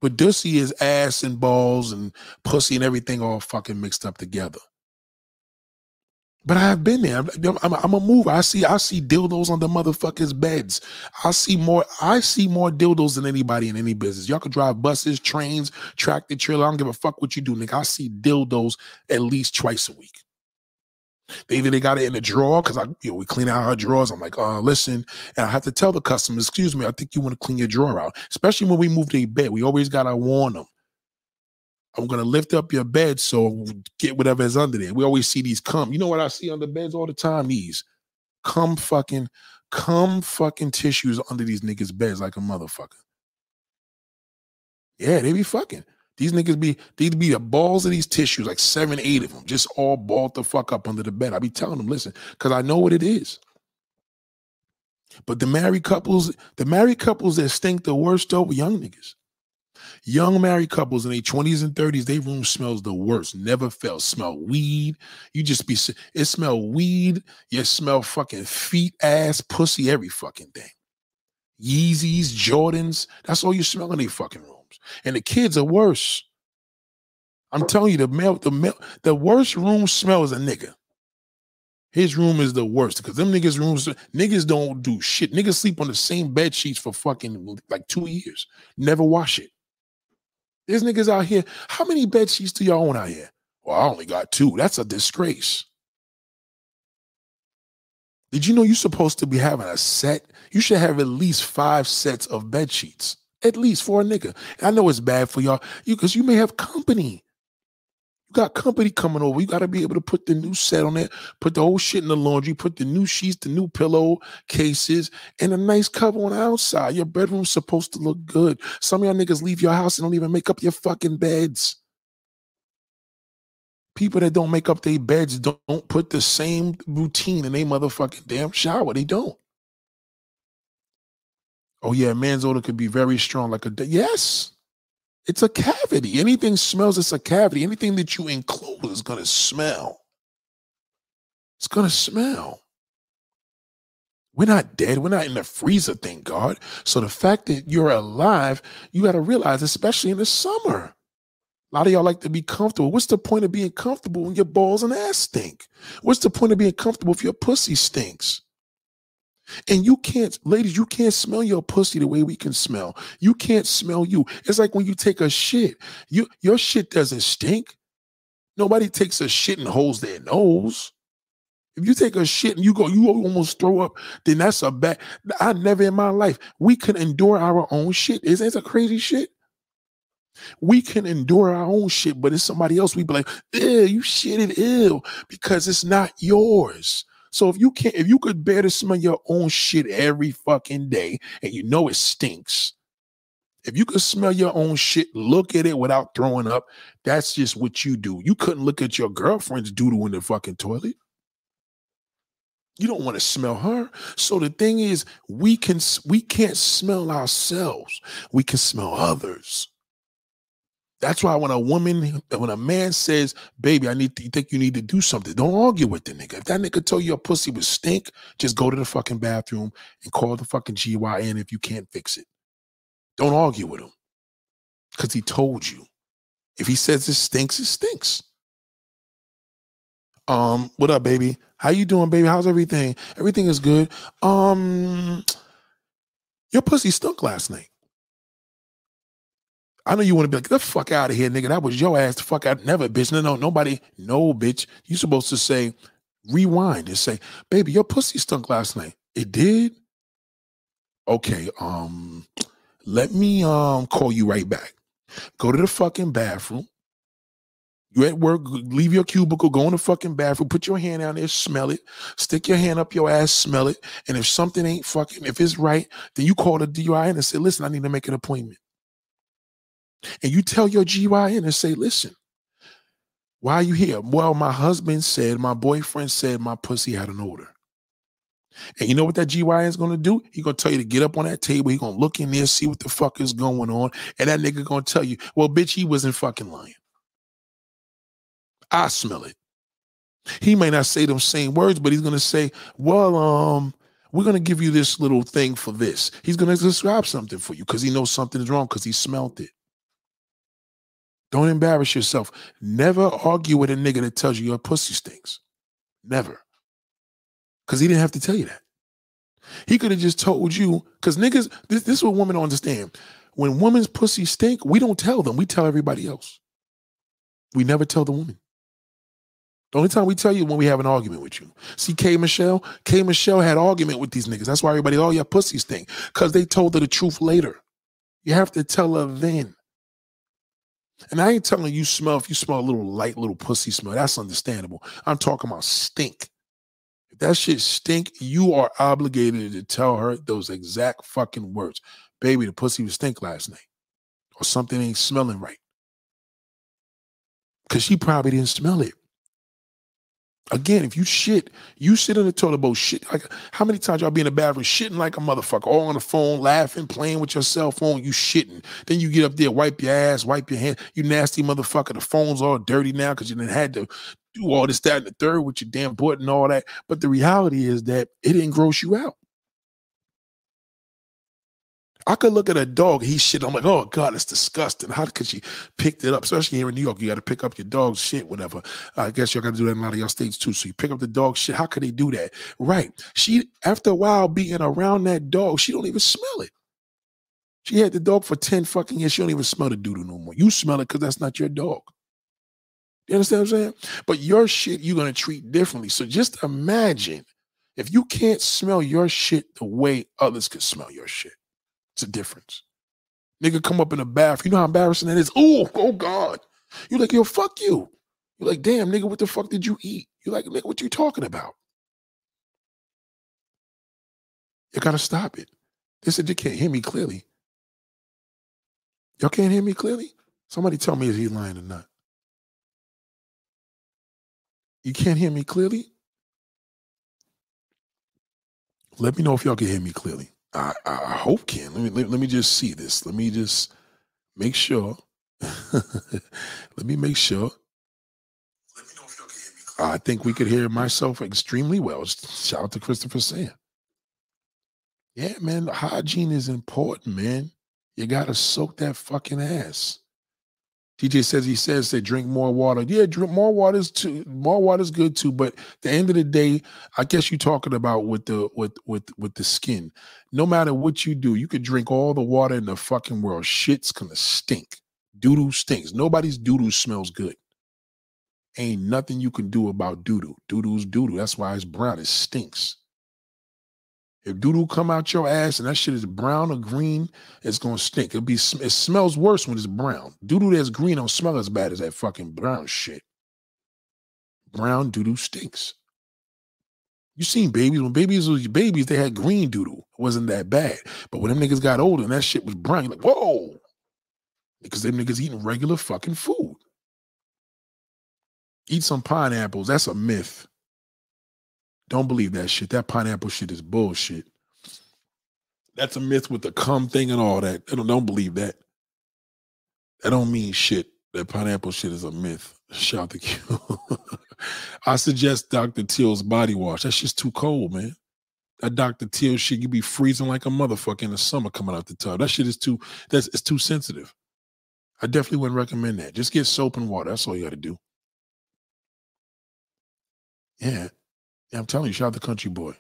But dussy is ass and balls and pussy and everything all fucking mixed up together. But I've been there. I'm, I'm, I'm a mover. I see, I see dildos on the motherfuckers' beds. I see more. I see more dildos than anybody in any business. Y'all can drive buses, trains, tractor trailer. I don't give a fuck what you do, nigga. I see dildos at least twice a week. They either they got it in the drawer, because I you know, we clean out our drawers. I'm like, uh, listen, and I have to tell the customer, excuse me, I think you want to clean your drawer out. Especially when we move to a bed, we always gotta warn them. I'm going to lift up your bed, so get whatever is under there. We always see these cum. You know what I see under beds all the time? These cum fucking, cum fucking tissues under these niggas' beds like a motherfucker. Yeah, they be fucking. These niggas be, these be the balls of these tissues, like seven, eight of them, just all balled the fuck up under the bed. I be telling them, listen, because I know what it is. But the married couples, the married couples that stink the worst, though, young niggas. Young married couples in their twenties and thirties, their room smells the worst. Never felt. Smell weed. You just be, it smell weed. You smell fucking feet, ass, pussy, every fucking thing. Yeezys, Jordans. That's all you smell in their fucking rooms. And the kids are worse. I'm telling you, the male, the male, the worst room smell is a nigga. His room is the worst because them niggas' rooms, niggas don't do shit. Niggas sleep on the same bed sheets for fucking like two years. Never wash it. There's niggas out here. How many bed sheets do y'all own out here? Well, I only got two. That's a disgrace. Did you know you're supposed to be having a set? You should have at least five sets of bed sheets, at least for a nigga. And I know it's bad for y'all because you, you may have company. You got company coming over. You got to be able to put the new set on it, put the whole shit in the laundry, put the new sheets, the new pillow cases, and a nice cover on the outside. Your bedroom's supposed to look good. Some of y'all niggas leave your house and don't even make up your fucking beds. People that don't make up their beds don't put the same routine in their motherfucking damn shower. They don't. Oh, yeah, a man's odor could be very strong like a... Yes, it's a cavity. Anything smells, it's a cavity. Anything that you enclose is going to smell. It's going to smell. We're not dead. We're not in the freezer, thank God. So the fact that you're alive, you got to realize, especially in the summer, a lot of y'all like to be comfortable. What's the point of being comfortable when your balls and ass stink? What's the point of being comfortable if your pussy stinks? And you can't, ladies, you can't smell your pussy the way we can smell. You can't smell you. It's like when you take a shit. You, your shit doesn't stink. Nobody takes a shit and holds their nose. If you take a shit and you go, you almost throw up, then that's a bad. I never in my life, we can endure our own shit. Isn't it a crazy shit? We can endure our own shit, but it's somebody else. We be like, ew, you shitted ill because it's not yours. So if you can't, if you could bear to smell your own shit every fucking day and you know it stinks, if you could smell your own shit, look at it without throwing up, that's just what you do. You couldn't look at your girlfriend's doodle in the fucking toilet. You don't want to smell her. So the thing is, we can, we can't smell ourselves. We can smell others. That's why when a woman, when a man says, baby, I need to, you think you need to do something, don't argue with the nigga. If that nigga told you your pussy would stink, just go to the fucking bathroom and call the fucking G Y N if you can't fix it. Don't argue with him because he told you. If he says it stinks, it stinks. Um, what up, baby? How you doing, baby? How's everything? Everything is good. Um, your pussy stunk last night. I know you want to be like, the fuck out of here, nigga. That was your ass. The fuck out. Never, bitch. No, no, nobody. No, bitch. You're supposed to say, rewind and say, baby, your pussy stunk last night. It did? Okay, um, let me um call you right back. Go to the fucking bathroom. You at work, leave your cubicle, go in the fucking bathroom, put your hand down there, smell it, stick your hand up your ass, smell it, and if something ain't fucking, if it's right, then you call the D U I N and say, listen, I need to make an appointment. And you tell your G Y N and say, listen, why are you here? Well, my husband said, my boyfriend said my pussy had an odor. And you know what that G Y N is going to do? He's going to tell you to get up on that table. He's going to look in there, see what the fuck is going on. And that nigga going to tell you, well, bitch, he wasn't fucking lying. I smell it. He may not say them same words, but he's going to say, well, um, we're going to give you this little thing for this. He's going to describe something for you because he knows something is wrong because he smelled it. Don't embarrass yourself. Never argue with a nigga that tells you your pussy stinks. Never. Because he didn't have to tell you that. He could have just told you, because niggas, this, this is what women don't understand. When women's pussy stink, we don't tell them. We tell everybody else. We never tell the woman. The only time we tell you when we have an argument with you. See, K. Michelle? K. Michelle had argument with these niggas. That's why everybody, oh, your pussy stink. Because they told her the truth later. You have to tell her then. And I ain't telling you smell. If you smell a little light, little pussy smell, that's understandable. I'm talking about stink. If that shit stink, you are obligated to tell her those exact fucking words. Baby, the pussy was stink last night. Or something ain't smelling right. Because she probably didn't smell it. Again, if you shit, you sit in the toilet bowl, shit. Like, how many times y'all be in the bathroom shitting like a motherfucker, all on the phone, laughing, playing with your cell phone, you shitting. Then you get up there, wipe your ass, wipe your hand. You nasty motherfucker. The phone's all dirty now because you done had to do all this, that, and the third with your damn butt and all that. But the reality is that it didn't gross you out. I could look at a dog, he shit. I'm like, oh, God, it's disgusting. How could she pick it up? Especially here in New York, you got to pick up your dog's shit, whatever. I guess y'all got to do that in a lot of y'all states, too. So you pick up the dog shit. How could they do that? Right. She, after a while being around that dog, she don't even smell it. She had the dog for ten fucking years. She don't even smell the doodle no more. You smell it because that's not your dog. You understand what I'm saying? But your shit, you're going to treat differently. So just imagine if you can't smell your shit the way others could smell your shit. It's a difference. Nigga come up in the bathroom. You know how embarrassing that is? Oh, oh, God. You're like, yo, fuck you. You're like, damn, nigga, what the fuck did you eat? You're like, nigga, what you talking about? You got to stop it. They said, you can't hear me clearly. Y'all can't hear me clearly? Somebody tell me if he's lying or not. You can't hear me clearly? Let me know if y'all can hear me clearly. I, I hope can. Let me let, let me just see this. Let me just make sure. Let me make sure. Let me know if y'all can hear me clearly. I think we could hear myself extremely well. Shout out to Christopher Sam. Yeah, man, hygiene is important, man. You gotta soak that fucking ass. D J says he says they drink more water. Yeah, drink more water is too. More water is good too. But at the end of the day, I guess you're talking about with the with with with the skin. No matter what you do, you could drink all the water in the fucking world. Shit's gonna stink. Doodoo stinks. Nobody's doodoo smells good. Ain't nothing you can do about doodoo. Doodoo's doodoo. That's why it's brown. It stinks. If doodoo come out your ass and that shit is brown or green, it's gonna stink. It'll be. It smells worse when it's brown. Doodoo that's green don't smell as bad as that fucking brown shit. Brown doodoo stinks. You seen babies when babies was babies, they had green doodoo. It wasn't that bad. But when them niggas got older and that shit was brown, you're like, whoa, because them niggas eating regular fucking food. Eat some pineapples. That's a myth. Don't believe that shit. That pineapple shit is bullshit. That's a myth with the cum thing and all that. I don't, don't believe that. That don't mean shit. That pineapple shit is a myth. Shout to Q. I suggest Doctor Teal's body wash. That shit's too cold, man. That Doctor Teal shit, you be freezing like a motherfucker in the summer coming out the tub. That shit is too, that's, it's too sensitive. I definitely wouldn't recommend that. Just get soap and water. That's all you got to do. Yeah. I'm telling you, shout out to Country Boy.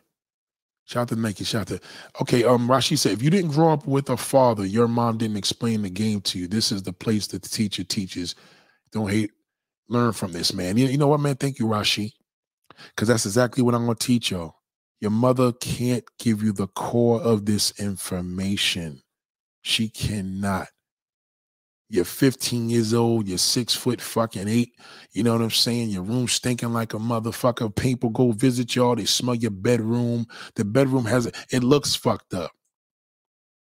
Shout out to Nike. Shout out to... Okay, um, Rashi said, if you didn't grow up with a father, your mom didn't explain the game to you. This is the place that the teacher teaches. Don't hate. Learn from this, man. You, you know what, man? Thank you, Rashi. Because that's exactly what I'm going to teach y'all. Your mother can't give you the core of this information. She cannot. You're fifteen years old. You're six foot fucking eight. You know what I'm saying? Your room stinking like a motherfucker. People go visit y'all. They smell your bedroom. The bedroom has it. It looks fucked up.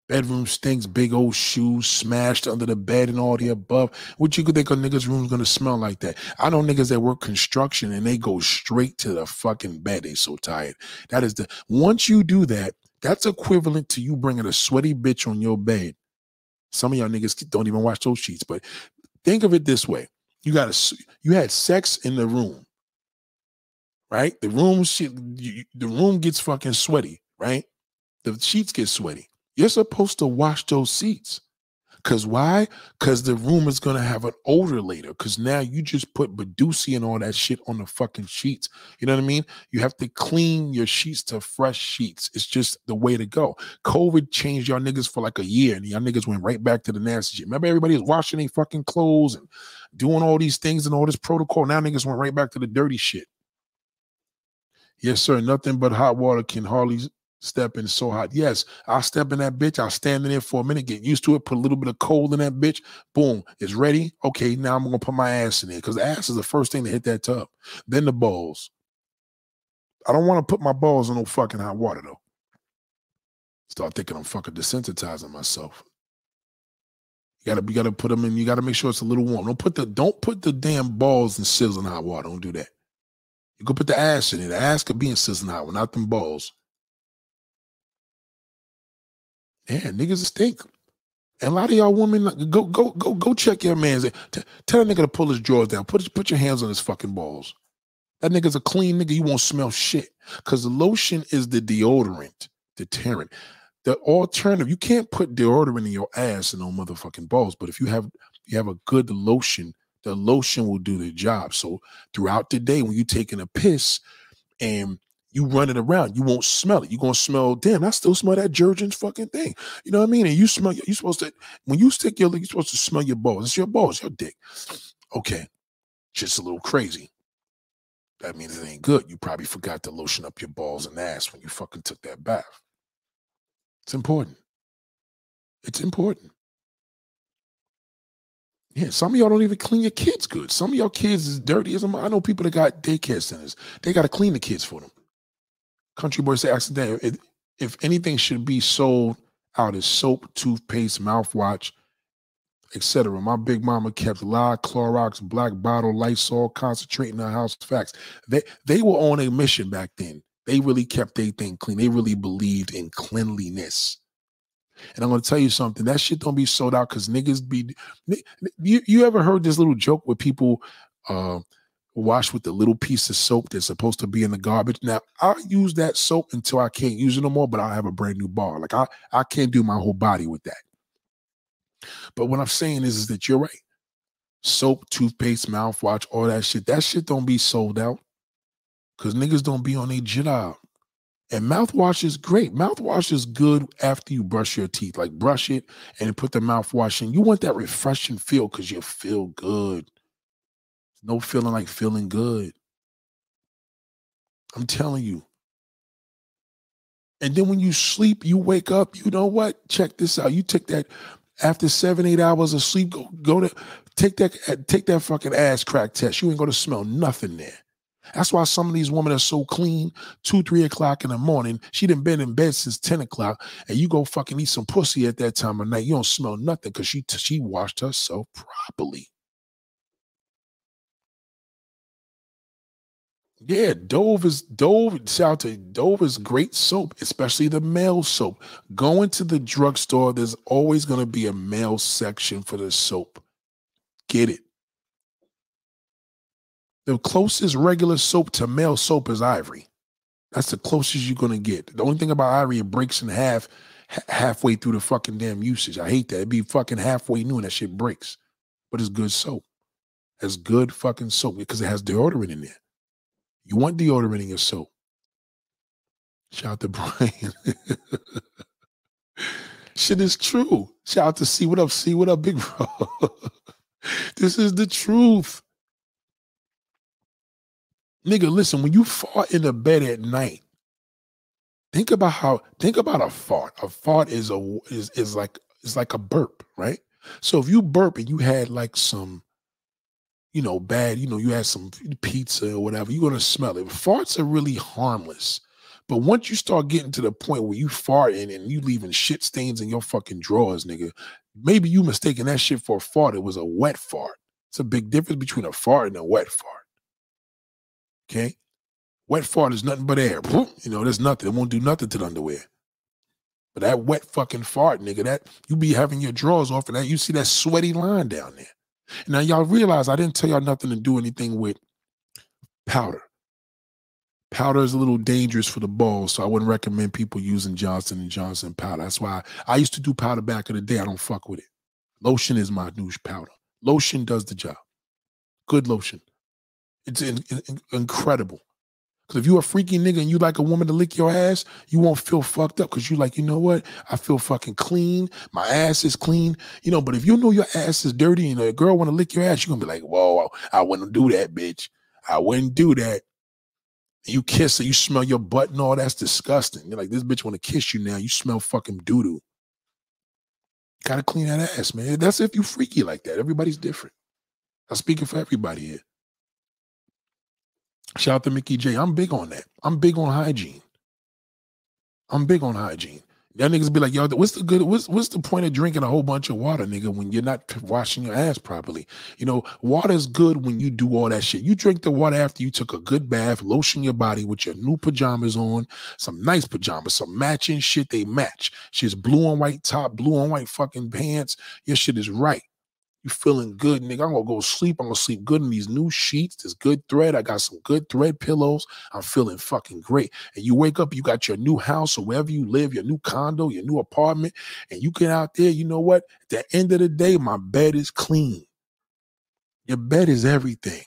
Bedroom stinks. Big old shoes smashed under the bed and all the above. What you could think a nigga's room's gonna smell like that? I know niggas that work construction and they go straight to the fucking bed. They so tired. That is the once you do that, that's equivalent to you bringing a sweaty bitch on your bed. Some of y'all niggas don't even wash those sheets, but think of it this way. You got a, you had sex in the room, right? The room, the room gets fucking sweaty, right? The sheets get sweaty. You're supposed to wash those sheets. Because why? Because the room is going to have an odor later. Because now you just put Badusi and all that shit on the fucking sheets. You know what I mean? You have to clean your sheets to fresh sheets. It's just the way to go. COVID changed y'all niggas for like a year. And y'all niggas went right back to the nasty shit. Remember everybody was washing their fucking clothes and doing all these things and all this protocol. Now niggas went right back to the dirty shit. Yes, sir. Nothing but hot water can hardly stepping so hot. Yes, I'll step in that bitch. I'll stand in there for a minute, get used to it, put a little bit of cold in that bitch. Boom, it's ready. Okay, now I'm going to put my ass in there because the ass is the first thing to hit that tub. Then the balls. I don't want to put my balls in no fucking hot water, though. Start thinking I'm fucking desensitizing myself. You gotta, you gotta put them in. You gotta make sure it's a little warm. Don't put the, don't put the damn balls in sizzling hot water. Don't do that. You go put the ass in it. The ass could be in sizzling hot, not them balls. Yeah, niggas a stink. And a lot of y'all women, go, go, go, go check your man's. T- tell a nigga to pull his drawers down. Put, put your hands on his fucking balls. That nigga's a clean nigga. You won't smell shit because the lotion is the deodorant, deterrent. The alternative, you can't put deodorant in your ass and no motherfucking balls. But if you have you have a good lotion, the lotion will do the job. So throughout the day, when you're taking a piss and you run it around, you won't smell it. You're gonna smell, damn, I still smell that Jergens fucking thing. You know what I mean? And you smell, you're supposed to, when you stick your leg, you're supposed to smell your balls. It's your balls, your dick. Okay, just a little crazy. That means it ain't good. You probably forgot to lotion up your balls and ass when you fucking took that bath. It's important. It's important. Yeah, some of y'all don't even clean your kids good. Some of y'all kids is dirty as a mother. I know people that got daycare centers. They got to clean the kids for them. Country boys say accidentally, if, if anything should be sold out as soap, toothpaste, mouthwash, et cetera. My big mama kept Lye, Clorox, Black Bottle, Lysol, concentrate in her house. Facts. They, they were on a mission back then. They really kept their thing clean. They really believed in cleanliness. And I'm going to tell you something. That shit don't be sold out because niggas be... You, you ever heard this little joke where people uh, wash with the little piece of soap that's supposed to be in the garbage? Now, I'll use that soap until I can't use it no more, but I'll have a brand new bar. Like, I, I can't do my whole body with that. But what I'm saying is, is that you're right. Soap, toothpaste, mouthwash, all that shit. That shit don't be sold out. Because niggas don't be on their job. And mouthwash is great. Mouthwash is good after you brush your teeth. Like brush it and put the mouthwash in. You want that refreshing feel because you feel good. No feeling like feeling good. I'm telling you. And then when you sleep, you wake up. You know what? Check this out. You take that after seven, eight hours of sleep, go, go to take that, take that fucking ass crack test. You ain't gonna smell nothing there. That's why some of these women are so clean, two, three o'clock in the morning. She done been in bed since ten o'clock, and you go fucking eat some pussy at that time of night. You don't smell nothing because she, she washed herself properly. Yeah, Dove is, Dove, shout to Dove is great soap, especially the male soap. Go into the drugstore. There's always going to be a male section for the soap. Get it. The closest regular soap to male soap is Ivory. That's the closest you're going to get. The only thing about Ivory, it breaks in half ha- halfway through the fucking damn usage. I hate that. It'd be fucking halfway new and that shit breaks. But it's good soap. It's good fucking soap because it has deodorant in there. You want deodorant in your soap. Shout out to Brian. Shit is true. Shout out to C. What up, C? What up, big bro? This is the truth. Nigga, listen, when you fart in the bed at night, think about how, think about a fart. A fart is a is is like is like a burp, right? So if you burp and you had like some, you know, bad, you know, you had some pizza or whatever, you're gonna smell it. Farts are really harmless. But once you start getting to the point where you farting and you leaving shit stains in your fucking drawers, nigga, maybe you mistaken that shit for a fart. It was a wet fart. It's a big difference between a fart and a wet fart. Okay, wet fart is nothing but air. You know, there's nothing. It won't do nothing to the underwear. But that wet fucking fart, nigga, that you be having your drawers off and that you see that sweaty line down there. Now y'all realize I didn't tell y'all nothing to do anything with powder. Powder is a little dangerous for the balls, so I wouldn't recommend people using Johnson and Johnson powder. That's why I, I used to do powder back in the day. I don't fuck with it. Lotion is my douche powder. Lotion does the job. Good lotion. It's in, in, incredible. Because if you're a freaky nigga and you like a woman to lick your ass, you won't feel fucked up because you're like, you know what? I feel fucking clean. My ass is clean. You know, but if you know your ass is dirty and a girl want to lick your ass, you're going to be like, whoa, I wouldn't do that, bitch. I wouldn't do that. You kiss her, you smell your butt and all, that's disgusting. You're like, this bitch want to kiss you now. You smell fucking doo-doo. Gotta clean that ass, man. That's if you freaky like that. Everybody's different. I'm speaking for everybody here. Shout out to Mickey J. I'm big on that. I'm big on hygiene. I'm big on hygiene. Y'all niggas be like, yo, what's the good? What's what's the point of drinking a whole bunch of water, nigga, when you're not washing your ass properly? You know, water's good when you do all that shit. You drink the water after you took a good bath, lotion your body with your new pajamas on, some nice pajamas, some matching shit. They match. Shit's blue on white top, blue on white fucking pants. Your shit is right. You feeling good, nigga. I'm gonna go sleep. I'm gonna sleep good in these new sheets, this good thread. I got some good thread pillows. I'm feeling fucking great. And you wake up, you got your new house or wherever you live, your new condo, your new apartment, and you get out there, you know what? At the end of the day, my bed is clean. Your bed is everything.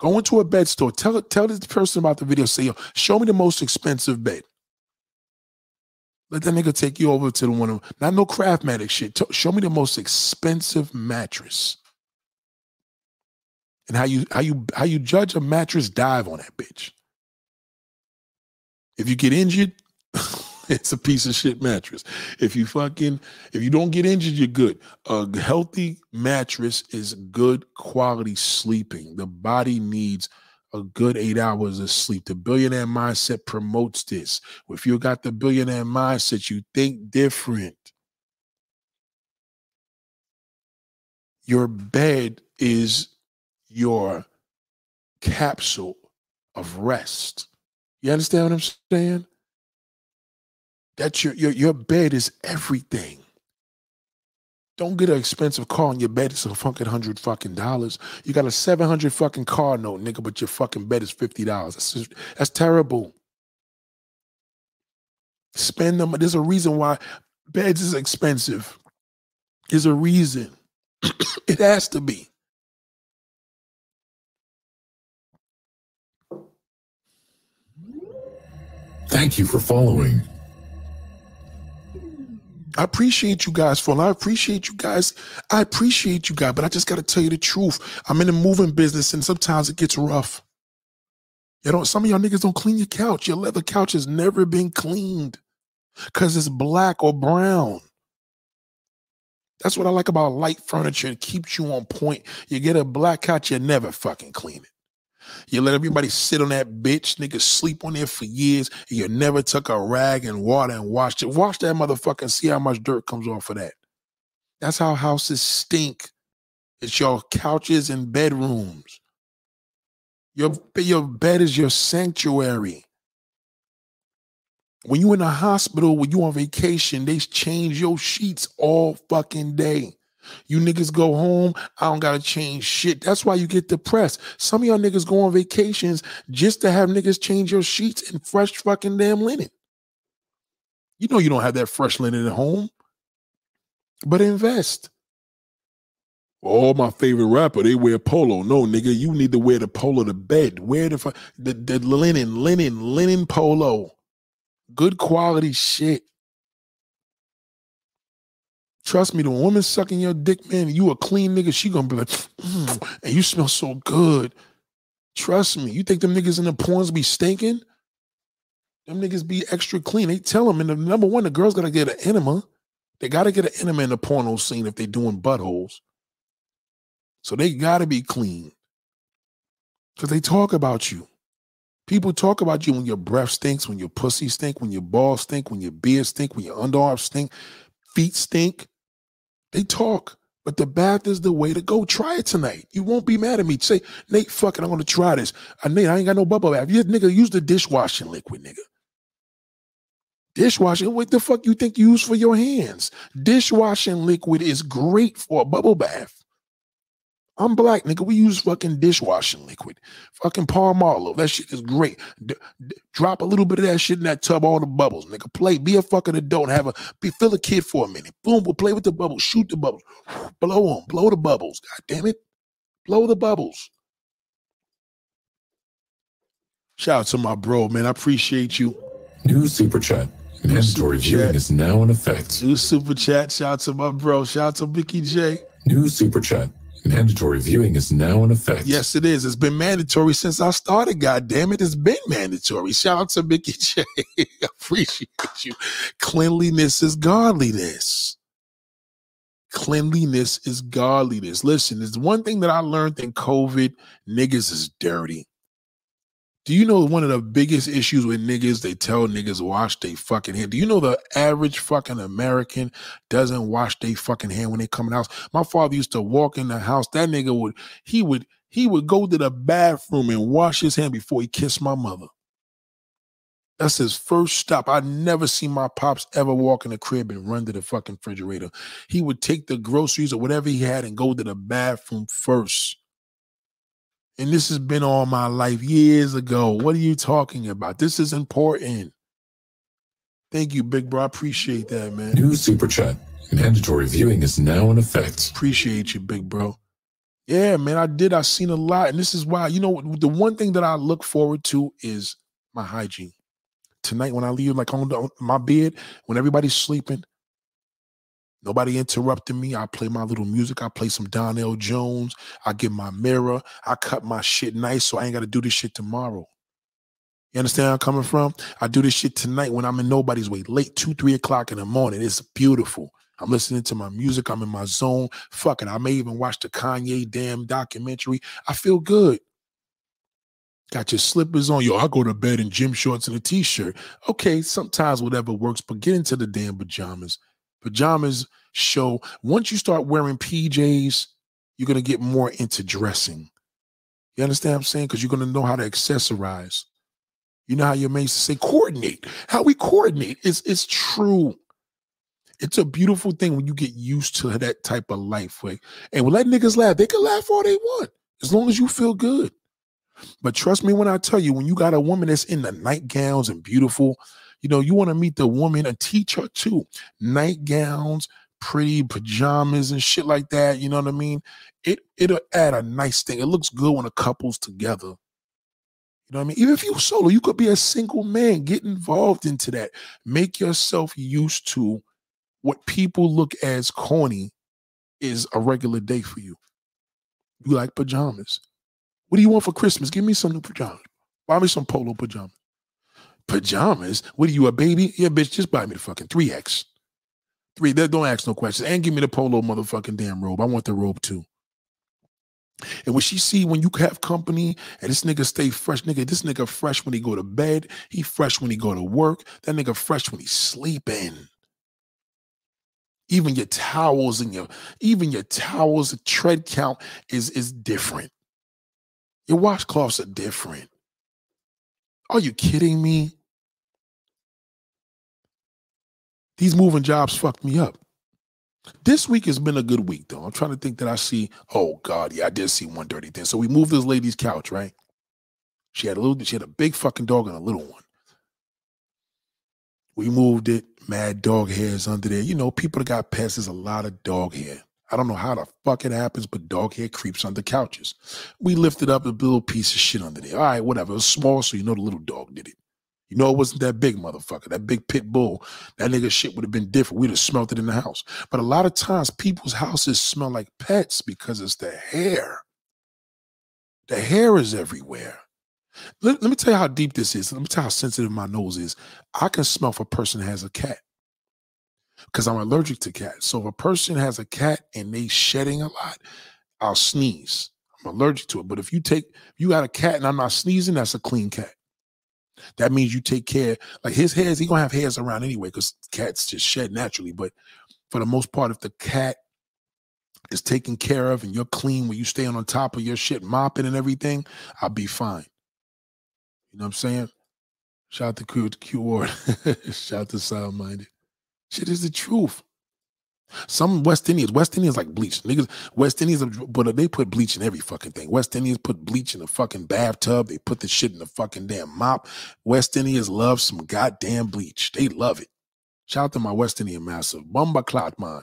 Go into a bed store. Tell tell this person about the video. Say, yo, show me the most expensive bed. Let that nigga take you over to the one of them. Not no Craftmatic shit. T- show me the most expensive mattress. And how you how you how you judge a mattress, dive on that bitch. If you get injured, it's a piece of shit mattress. If you fucking if you don't get injured, you're good. A healthy mattress is good quality sleeping. The body needs a good eight hours of sleep. The billionaire mindset promotes this. If you got the billionaire mindset, you think different. Your bed is your capsule of rest. You understand what I'm saying? That's your, your, your bed is everything. Don't get an expensive car and your bed is a fucking hundred fucking dollars. You got a seven hundred fucking car note, nigga, but your fucking bed is fifty dollars. That's just, that's terrible. Spend them. There's a reason why beds is expensive. There's a reason. It has to be. Thank you for following. I appreciate you guys for I appreciate you guys. I appreciate you guys, but I just got to tell you the truth. I'm in the moving business, and sometimes it gets rough. You know, some of y'all niggas don't clean your couch. Your leather couch has never been cleaned because it's black or brown. That's what I like about light furniture. It keeps you on point. You get a black couch, you never fucking clean it. You let everybody sit on that bitch, niggas sleep on there for years, and you never took a rag and water and washed it. Wash that motherfucker and see how much dirt comes off of that. That's how houses stink. It's your couches and bedrooms. Your, your bed is your sanctuary. When you in a hospital, when you on vacation, they change your sheets all fucking day. You niggas go home, I don't gotta change shit. That's why you get depressed. Some of y'all niggas go on vacations just to have niggas change your sheets and fresh fucking damn linen. You know you don't have that fresh linen at home, but invest. Oh, my favorite rapper, they wear polo. No, nigga, you need to wear the polo to bed. Wear the, fu- the, the linen, linen, linen polo. Good quality shit. Trust me, the woman sucking your dick, man, you a clean nigga, she gonna be like, mm, and you smell so good. Trust me. You think them niggas in the porns be stinking? Them niggas be extra clean. They tell them, and the, number one, the girls gotta get an enema. They gotta get an enema in the porno scene if they doing buttholes. So they gotta be clean. Because they talk about you. People talk about you when your breath stinks, when your pussy stink, when your balls stink, when your beard stink, when your underarms stink, feet stink. They talk, but the bath is the way to go. Try it tonight. You won't be mad at me. Say, Nate, fuck it, I'm going to try this. I, Nate, I ain't got no bubble bath. Yeah, nigga, use the dishwashing liquid, nigga. Dishwashing, what the fuck you think you use for your hands? Dishwashing liquid is great for a bubble bath. I'm black, nigga. We use fucking dishwashing liquid. Fucking Palmolive. That shit is great. D- d- drop a little bit of that shit in that tub, all the bubbles, nigga. Play. Be a fucking adult. Have a, be, feel a kid for a minute. Boom, we'll play with the bubbles. Shoot the bubbles. Blow them. Blow the bubbles. God damn it. Blow the bubbles. Shout out to my bro, man. I appreciate you. New super chat. Mandatory viewing is now in effect. New super chat. Shout out to my bro. Shout out to Vicky J. New super chat. Mandatory viewing is now in effect. Yes, it is. It's been mandatory since I started. God damn it. It's been mandatory. Shout out to Mickey J. I appreciate you. Cleanliness is godliness. Cleanliness is godliness. Listen, there's one thing that I learned in COVID. Niggas is dirty. Do you know one of the biggest issues with niggas, they tell niggas wash their fucking hand. Do you know the average fucking American doesn't wash their fucking hand when they come in the house? My father used to walk in the house. That nigga would, he would, he would go to the bathroom and wash his hand before he kissed my mother. That's his first stop. I never seen my pops ever walk in the crib and run to the fucking refrigerator. He would take the groceries or whatever he had and go to the bathroom first. And this has been all my life years ago. What are you talking about? This is important. Thank you, big bro. I appreciate that, man. New super chat. Mandatory viewing is now in effect. Appreciate you, big bro. Yeah, man, I did. I seen a lot. And this is why, you know, the one thing that I look forward to is my hygiene. Tonight when I leave, like on, the, on my bed, when everybody's sleeping, nobody interrupted me. I play my little music. I play some Donnell Jones. I get my mirror. I cut my shit nice so I ain't got to do this shit tomorrow. You understand where I'm coming from? I do this shit tonight when I'm in nobody's way, late, two, three o'clock in the morning. It's beautiful. I'm listening to my music. I'm in my zone. Fuck it. I may even watch the Kanye damn documentary. I feel good. Got your slippers on. Yo, I go to bed in gym shorts and a t-shirt. Okay, sometimes whatever works, but get into the damn pajamas. Pajamas show, once you start wearing P Js, you're going to get more into dressing. You understand what I'm saying? Because you're going to know how to accessorize. You know how your mates say coordinate. How we coordinate. It's, it's true. It's a beautiful thing when you get used to that type of life. Right? And we'll let niggas laugh. They can laugh all they want as long as you feel good. But trust me when I tell you, when you got a woman that's in the nightgowns and beautiful, you know, you want to meet the woman and teach her too. Nightgowns, pretty pajamas and shit like that. You know what I mean? It, it'll add a nice thing. It looks good when a couple's together. You know what I mean? Even if you're solo, you could be a single man. Get involved into that. Make yourself used to what people look as corny is a regular day for you. You like pajamas. What do you want for Christmas? Give me some new pajamas. Buy me some polo pajamas. Pajamas? What are you, a baby? Yeah, bitch, just buy me the fucking three X. Three, don't ask no questions. And give me the polo motherfucking damn robe. I want the robe too. And when she see, when you have company, and this nigga stay fresh, nigga, this nigga fresh when he go to bed. He fresh when he go to work. That nigga fresh when he sleeping. Even your towels and your, even your towels, the tread count is, is different. Your washcloths are different. Are you kidding me? These moving jobs fucked me up. This week has been a good week, though. I'm trying to think that I see, oh, God, yeah, I did see one dirty thing. So we moved this lady's couch, right? She had a little, she had a big fucking dog and a little one. We moved it. Mad dog hairs under there. You know, people that got pets, there's a lot of dog hair. I don't know how the fuck it happens, but dog hair creeps under couches. We lifted up a little piece of shit under there. All right, whatever. It was small, so you know the little dog did it. You know it wasn't that big motherfucker, that big pit bull. That nigga shit would have been different. We'd have smelt it in the house. But a lot of times, people's houses smell like pets because it's the hair. The hair is everywhere. Let, let me tell you how deep this is. Let me tell you how sensitive my nose is. I can smell if a person has a cat. Because I'm allergic to cats. So if a person has a cat and they shedding a lot, I'll sneeze. I'm allergic to it. But if you take, if you got a cat and I'm not sneezing, that's a clean cat. That means you take care. Like his hairs, he's going to have hairs around anyway because cats just shed naturally. But for the most part, if the cat is taken care of and you're clean when you staying on top of your shit, mopping and everything, I'll be fine. You know what I'm saying? Shout out to Q, Q Ward. Shout out to Sound Minded. Shit is the truth. Some West Indians, West Indians like bleach. Niggas, West Indians, but they put bleach in every fucking thing. West Indians put bleach in the fucking bathtub. They put the shit in the fucking damn mop. West Indians love some goddamn bleach. They love it. Shout out to my West Indian master, Bumba Clotman.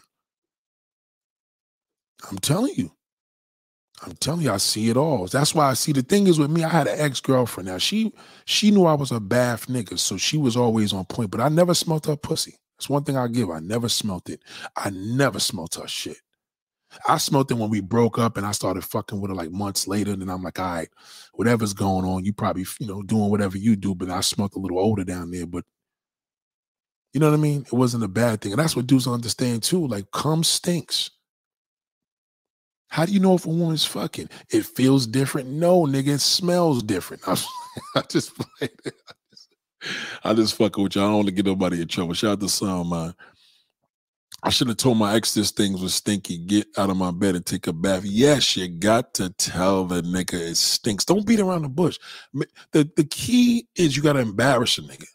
I'm telling you. I'm telling you, I see it all. That's why I see the thing is with me, I had an ex-girlfriend. Now, she, she knew I was a bath nigga, so she was always on point, but I never smelled her pussy. It's one thing I give. I never smelt it. I never smelt her shit. I smoked it when we broke up and I started fucking with her like months later. And then I'm like, all right, whatever's going on, you probably, you know, doing whatever you do. But I smoked a little older down there. But you know what I mean? It wasn't a bad thing. And that's what dudes don't understand too. Like, cum stinks. How do you know if a woman's fucking? It feels different. No, nigga, it smells different. I, I just played it. I just fucking with y'all. I don't want to get nobody in trouble. Shout out to some. Uh, I should have told my ex this thing was stinky. Get out of my bed and take a bath. Yes, you got to tell the nigga it stinks. Don't beat around the bush. The, the key is you got to embarrass a nigga.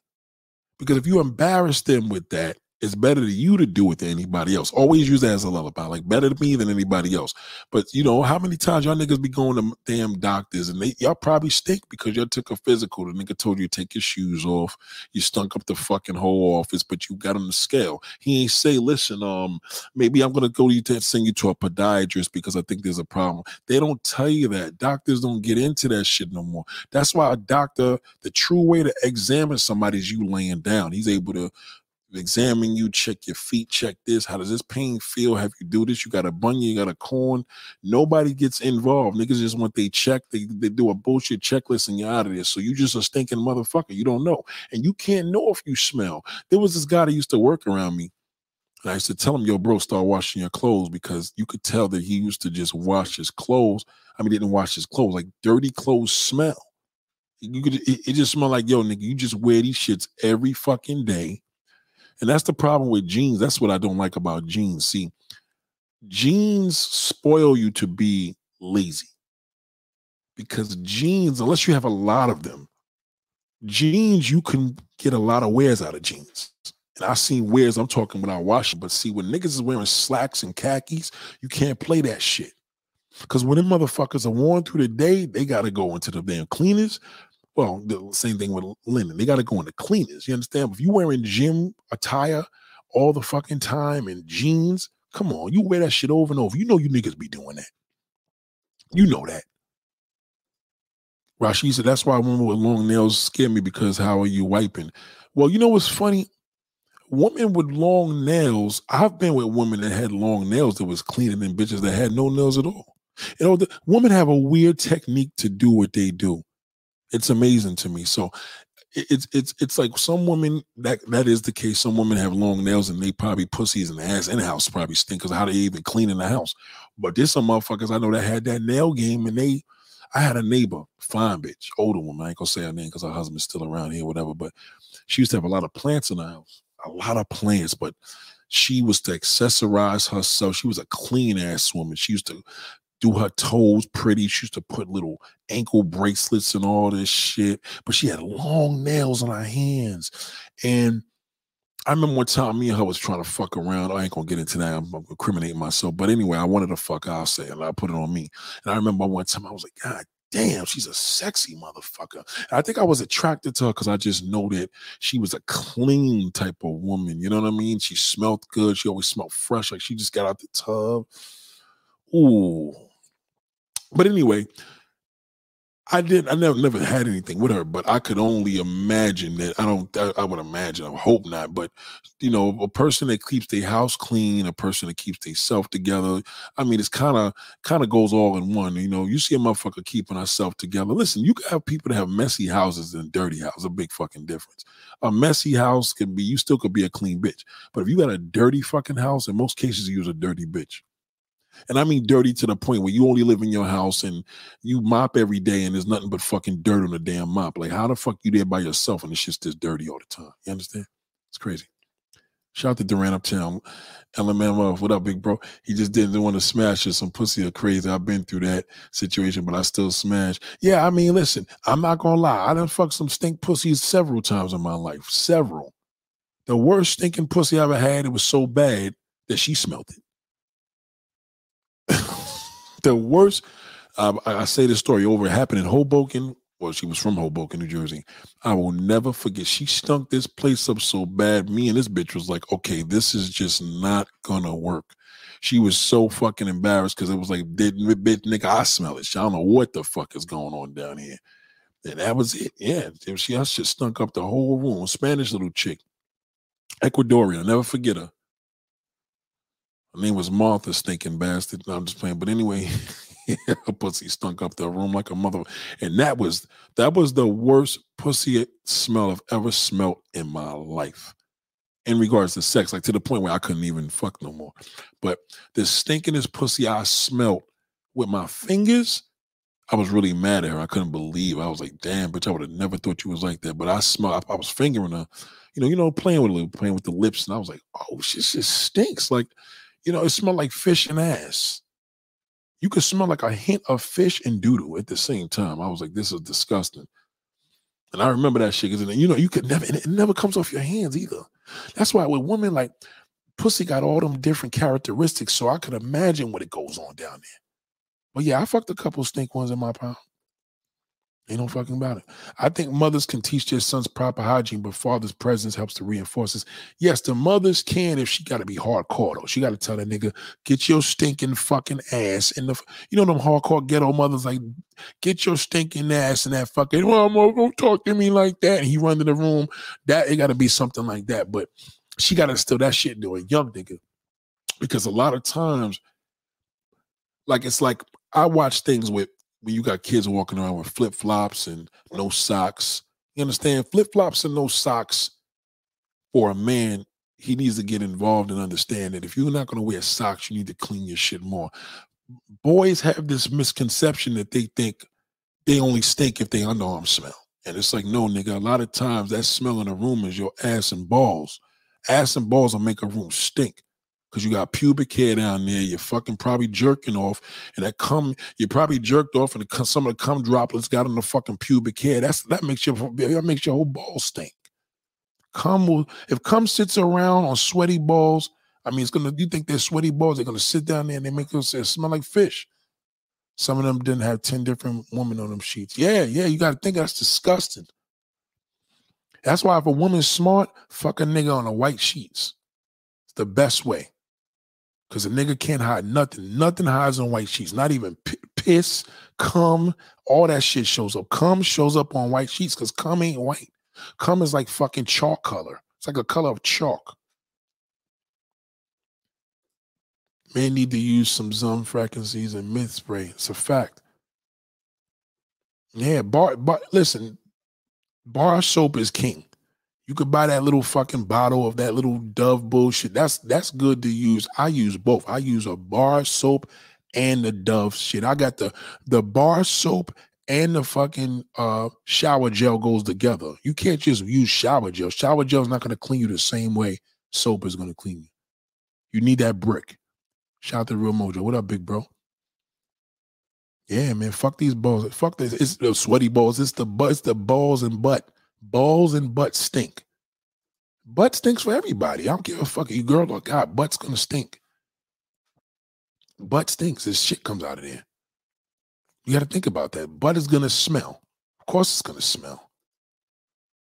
Because if you embarrass them with that, it's better to you to do it than anybody else. Always use that as a lullaby. Like, better to me than anybody else. But, you know, how many times y'all niggas be going to damn doctors and they, y'all probably stink because y'all took a physical. The nigga told you to take your shoes off. You stunk up the fucking whole office, but you got on the scale. He ain't say, listen, um, maybe I'm going to go to you to send you to a podiatrist because I think there's a problem. They don't tell you that. Doctors don't get into that shit no more. That's why a doctor, the true way to examine somebody is you laying down. He's able to examine you, check your feet, check this. How does this pain feel? Have you do this? You got a bunion, you got a corn. Nobody gets involved. Niggas just want they check. They, they do a bullshit checklist and you're out of there. So you just a stinking motherfucker. You don't know. And you can't know if you smell. There was this guy that used to work around me. And I used to tell him, yo, bro, start washing your clothes, because you could tell that he used to just wash his clothes. I mean, he didn't wash his clothes. Like, dirty clothes smell. You could, it, it just smelled like, yo, nigga, you just wear these shits every fucking day. And that's the problem with jeans. That's what I don't like about jeans. See, jeans spoil you to be lazy, because jeans, unless you have a lot of them, jeans, you can get a lot of wears out of jeans. And I've seen wears, I'm talking without washing. But see, when niggas is wearing slacks and khakis, you can't play that shit. Because when them motherfuckers are worn through the day, they got to go into the damn cleaners. Well, the same thing with linen. They got to go in the cleaners. You understand? If you're wearing gym attire all the fucking time and jeans, come on. You wear that shit over and over. You know you niggas be doing that. You know that. Rashid said, that's why women with long nails scare me, because how are you wiping? Well, you know what's funny? Women with long nails, I've been with women that had long nails that was cleaner than bitches that had no nails at all. You know, the women have a weird technique to do what they do. It's amazing to me. So it's it's it's like some women, that that is the case. Some women have long nails and they probably pussies and ass in the house probably stink, because how they even clean in the house. But there's some motherfuckers I know that had that nail game, and they, I had a neighbor, fine bitch, older woman. I ain't gonna say her name because her husband's still around here, whatever. But she used to have a lot of plants in the house, a lot of plants, but she was to accessorize herself. She was a clean ass woman. She used to do her toes pretty. She used to put little ankle bracelets and all this shit. But she had long nails on her hands. And I remember one time me and her was trying to fuck around. I ain't going to get into that. I'm, I'm incriminating myself. But anyway, I wanted to fuck, I'll say it. And I put it on me. And I remember one time I was like, God damn, she's a sexy motherfucker. And I think I was attracted to her because I just know that she was a clean type of woman. You know what I mean? She smelled good. She always smelled fresh. Like, she just got out the tub. Ooh. But anyway, I did. I never, never had anything with her, but I could only imagine that. I don't. I, I would imagine. I hope not. But you know, a person that keeps their house clean, a person that keeps their self together. I mean, it's kind of, kind of goes all in one. You know, you see a motherfucker keeping herself together. Listen, you can have people that have messy houses and dirty houses. A big fucking difference. A messy house can be, you still could be a clean bitch, but if you got a dirty fucking house, in most cases, you was a dirty bitch. And I mean dirty to the point where you only live in your house and you mop every day and there's nothing but fucking dirt on the damn mop. Like, how the fuck you there by yourself and it's just this dirty all the time? You understand? It's crazy. Shout out to Durant Uptown. L M M F, what up, big bro? He just didn't want to smash us. Some pussy are crazy. I've been through that situation, but I still smash. Yeah, I mean, listen, I'm not going to lie. I done fucked some stink pussies several times in my life. Several. The worst stinking pussy I ever had, it was so bad that she smelled it. The worst, uh, I say this story over, it happened in Hoboken. Well, she was from Hoboken, New Jersey. I will never forget. She stunk this place up so bad. Me and this bitch was like, okay, this is just not going to work. She was so fucking embarrassed because it was like, bitch, nigga, I smell it. I don't know what the fuck is going on down here. And that was it. Yeah, she, I just stunk up the whole room. Spanish little chick. Ecuadorian, I'll never forget her. Her name was Martha, stinking bastard. No, I'm just playing. But anyway, her pussy stunk up the room like a mother. And that was that was the worst pussy smell I've ever smelled in my life. In regards to sex, like to the point where I couldn't even fuck no more. But the stinkingest pussy I smelled with my fingers, I was really mad at her. I couldn't believe. I was like, damn, bitch, I would have never thought you was like that. But I smelled, I, I was fingering her, you know, you know, playing with her, playing with the lips. And I was like, oh, she just stinks. Like, you know, it smelled like fish and ass. You could smell like a hint of fish and doodle at the same time. I was like, this is disgusting. And I remember that shit, because, you know, you could never, and it never comes off your hands either. That's why with women, like, pussy got all them different characteristics, so I could imagine what it goes on down there. But yeah, I fucked a couple stink ones in my pound. Ain't no fucking about it. I think mothers can teach their sons proper hygiene, but father's presence helps to reinforce this. Yes, the mothers can, if she got to be hardcore, though. She got to tell that nigga, get your stinking fucking ass in the, you know, them hardcore ghetto mothers, like, get your stinking ass in that fucking, well, don't talk to me like that. And he run to the room. That, it got to be something like that. But she got to instill that shit into a young nigga. Because a lot of times, like, it's like, I watch things with, when you got kids walking around with flip-flops and no socks. You understand? Flip-flops and no socks, for a man, he needs to get involved and understand that if you're not going to wear socks, you need to clean your shit more. Boys have this misconception that they think they only stink if they underarm smell. And it's like, no, nigga, a lot of times that smell in a room is your ass and balls. Ass and balls will make a room stink. Because you got pubic hair down there, you're fucking probably jerking off, and that cum, you probably jerked off, and the, some of the cum droplets got on the fucking pubic hair. That's that makes your that makes your whole ball stink. Cum will, if cum sits around on sweaty balls, I mean, it's gonna. You think they're sweaty balls? They're gonna sit down there and they make them smell like fish. Some of them didn't have ten different women on them sheets. Yeah, yeah, you gotta think that's disgusting. That's why if a woman's smart, fuck a nigga on the white sheets. It's the best way. Because a nigga can't hide nothing. Nothing hides on white sheets. Not even piss, cum, all that shit shows up. Cum shows up on white sheets because cum ain't white. Cum is like fucking chalk color. It's like a color of chalk. Men need to use some zum fragrances and mint spray. It's a fact. Yeah, bar, bar, listen, bar soap is king. You could buy that little fucking bottle of that little Dove bullshit. That's that's good to use. I use both. I use a bar soap and the Dove shit. I got the the bar soap and the fucking uh, shower gel goes together. You can't just use shower gel. Shower gel is not going to clean you the same way soap is going to clean you. You need that brick. Shout out to Real Mojo. What up, big bro? Yeah, man. Fuck these balls. Fuck this. It's the sweaty balls. It's the it's the balls and butt. Balls and butt stink. Butt stinks for everybody. I don't give a fuck. You girl or guy, butt's gonna stink. Butt stinks. This shit comes out of there. You gotta think about that. Butt is gonna smell. Of course it's gonna smell.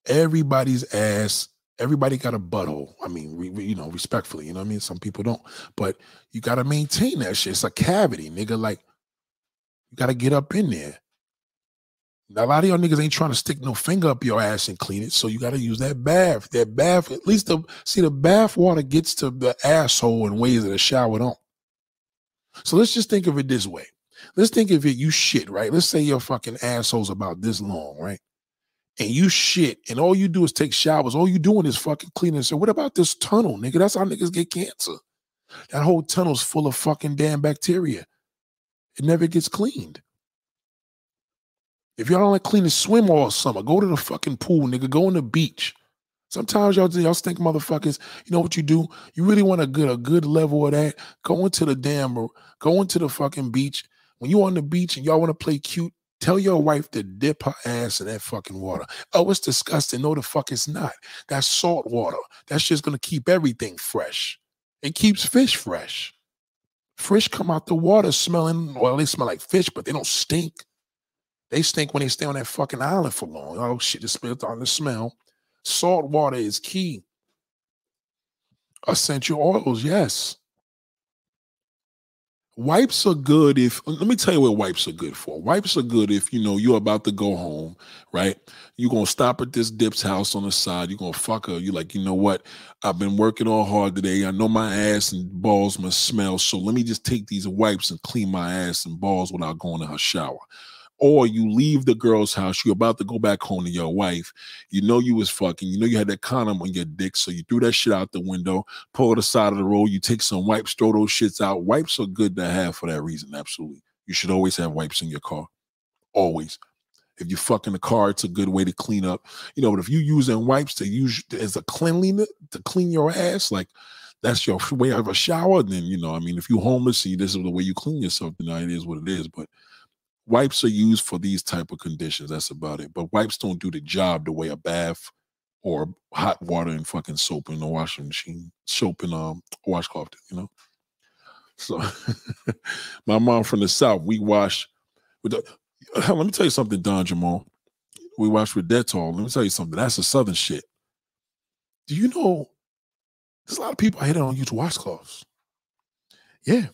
Everybody's ass, everybody got a butthole. I mean, re, re, you know, respectfully, you know what I mean? Some people don't. But you gotta maintain that shit. It's a cavity, nigga. Like, you gotta get up in there. Now, a lot of y'all niggas ain't trying to stick no finger up your ass and clean it, so you got to use that bath. That bath, at least the, see, the bath water gets to the asshole in ways that a shower don't. So let's just think of it this way. Let's think of it, you shit, right? Let's say your fucking asshole's about this long, right? And you shit, and all you do is take showers. All you doing is fucking cleaning. So what about this tunnel, nigga? That's how niggas get cancer. That whole tunnel's full of fucking damn bacteria. It never gets cleaned. If y'all don't like clean and swim all summer, go to the fucking pool, nigga. Go on the beach. Sometimes y'all y'all stink motherfuckers. You know what you do? You really want a good a good level of that. Go into the damn, go into the fucking beach. When you on the beach and y'all want to play cute, tell your wife to dip her ass in that fucking water. Oh, it's disgusting. No, the fuck it's not. That's salt water. That's just gonna keep everything fresh. It keeps fish fresh. Fish come out the water smelling. Well, they smell like fish, but they don't stink. They stink when they stay on that fucking island for long. Oh, shit, it spilled on the smell. Salt water is key. Essential oils, yes. Wipes are good if, let me tell you what wipes are good for. Wipes are good if, you know, you're about to go home, right? You're going to stop at this dip's house on the side. You're going to fuck her. You're like, you know what? I've been working all hard today. I know my ass and balls must smell, so let me just take these wipes and clean my ass and balls without going to her shower. Or you leave the girl's house. You're about to go back home to your wife. You know you was fucking. You know you had that condom on your dick, so you threw that shit out the window, pull it aside of the road. You take some wipes, throw those shits out. Wipes are good to have for that reason, absolutely. You should always have wipes in your car. Always. If you fuck in the car, it's a good way to clean up. You know, but if you're using wipes to use as a cleanliness, to clean your ass, like, that's your way of a shower, then, you know, I mean, if you're homeless and this is the way you clean yourself, then it is what it is, but wipes are used for these type of conditions. That's about it. But wipes don't do the job the way a bath or hot water and fucking soap in the washing machine, soap and um washcloth, you know. So my mom from the South, we wash with the, let me tell you something, Don Jamal. We wash with Dettol. Let me tell you something. That's the Southern shit. Do you know there's a lot of people out here that don't use washcloths? Yeah.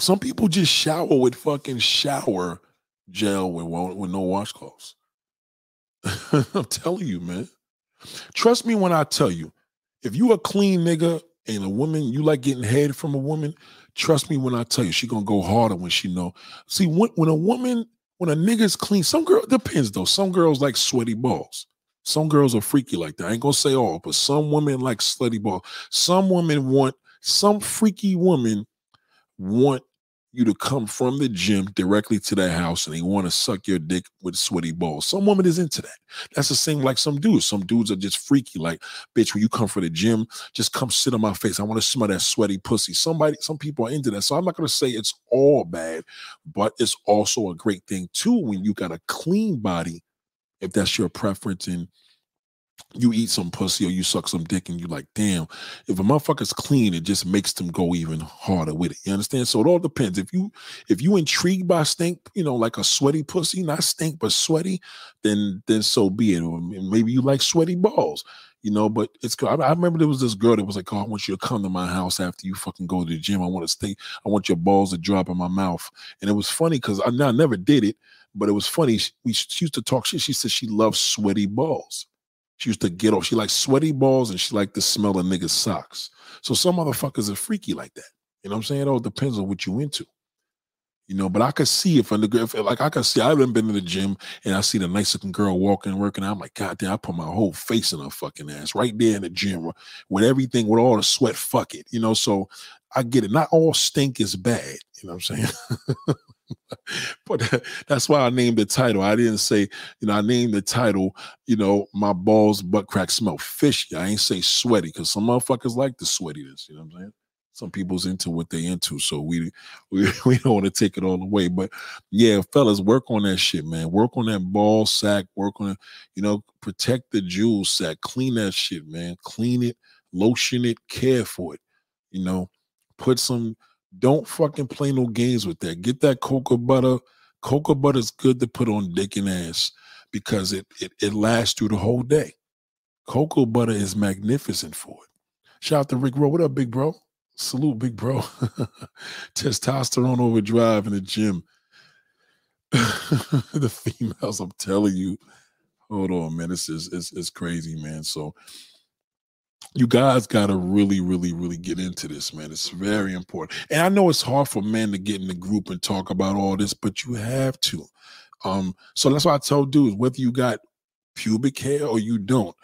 Some people just shower with fucking shower gel with, with no washcloths. I'm telling you, man. Trust me when I tell you, if you a clean nigga and a woman, you like getting head from a woman, trust me when I tell you, she gonna go harder when she know. See, when, when a woman, when a nigga's clean, some girl, depends though. Some girls like sweaty balls. Some girls are freaky like that. I ain't gonna say all, but some women like slutty balls. Some women want, some freaky woman want you to come from the gym directly to their house and they want to suck your dick with sweaty balls. Some woman is into that. That's the same like some dudes. Some dudes are just freaky. Like, bitch, when you come from the gym, just come sit on my face. I want to smell that sweaty pussy. Somebody, some people are into that. So I'm not going to say it's all bad, but it's also a great thing too when you got a clean body, if that's your preference, and you eat some pussy or you suck some dick and you like, damn, if a motherfucker's clean, it just makes them go even harder with it. You understand? So it all depends. If you if you intrigued by stink, you know, like a sweaty pussy, not stink, but sweaty, then then so be it. Or maybe you like sweaty balls, you know, but it's I, I remember there was this girl that was like, oh, I want you to come to my house after you fucking go to the gym. I want to stay. I want your balls to drop in my mouth. And it was funny because I, I never did it, but it was funny. She, we, she used to talk shit. She said she loves sweaty balls. She used to get off. She liked sweaty balls and she liked the smell of niggas' socks. So some motherfuckers are freaky like that. You know what I'm saying? It all depends on what you into. You know, but I could see if, if like I could see, I haven't been to the gym and I see the nice looking girl walking, working. I'm like, God damn, I put my whole face in her fucking ass right there in the gym with everything, with all the sweat, fuck it. You know, so I get it. Not all stink is bad. You know what I'm saying? But that's why I named the title. I didn't say, you know, I named the title, you know, my balls, butt crack smell fishy. I ain't say sweaty because some motherfuckers like the sweatiness. You know what I'm saying? Some people's into what they into. So we we, we don't want to take it all away. But yeah, fellas, work on that shit, man. Work on that ball sack. Work on it. You know, protect the jewel sack. Clean that shit, man. Clean it. Lotion it. Care for it. You know, put some... Don't fucking play no games with that. Get that cocoa butter. Cocoa butter is good to put on dick and ass because it, it it lasts through the whole day. Cocoa butter is magnificent for it. Shout out to Rick Rowe. What up, big bro? Salute, big bro. Testosterone overdrive in the gym. The females, I'm telling you. Hold on, man. This is it's it's crazy, man. So you guys got to really, really, really get into this, man. It's very important. And I know it's hard for men to get in the group and talk about all this, but you have to. Um, so that's why I tell dudes, whether you got pubic hair or you don't,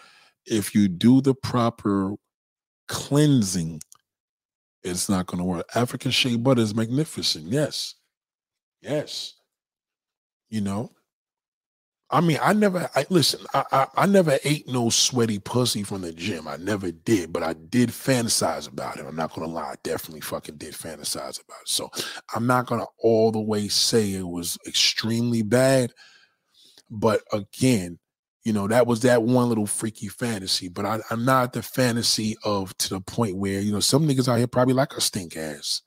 if you do the proper cleansing, it's not going to work. African shea butter is magnificent. Yes. Yes. You know? I mean, I never, I, listen, I, I I never ate no sweaty pussy from the gym. I never did, but I did fantasize about it. I'm not going to lie. I definitely fucking did fantasize about it. So I'm not going to all the way say it was extremely bad. But again, you know, that was that one little freaky fantasy. But I, I'm not the fantasy of to the point where, you know, some niggas out here probably like a stink ass.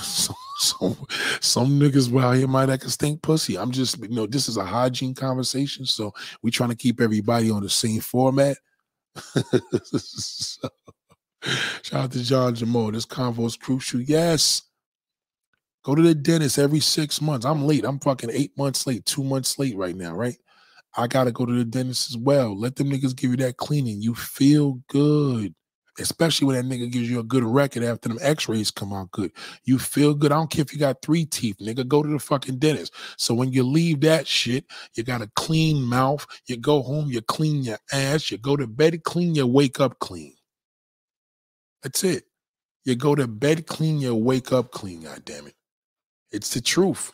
so, so, some niggas out here might act a stink pussy. I'm just, you know, this is a hygiene conversation, so we trying to keep everybody on the same format. So, shout out to John Jamal. This convo's crucial. Yes, Go to the dentist every six months. I'm late. I'm fucking eight months late, two months late right now, right? I got to go to the dentist as well. Let them niggas give you that cleaning. You feel good, especially when that nigga gives you a good record after them x-rays come out good. You feel good. I don't care if you got three teeth, nigga. Go to the fucking dentist. So when you leave that shit, you got a clean mouth. You go home, you clean your ass. You go to bed clean, you wake up clean. That's it. You go to bed clean, you wake up clean, goddammit. It's the truth.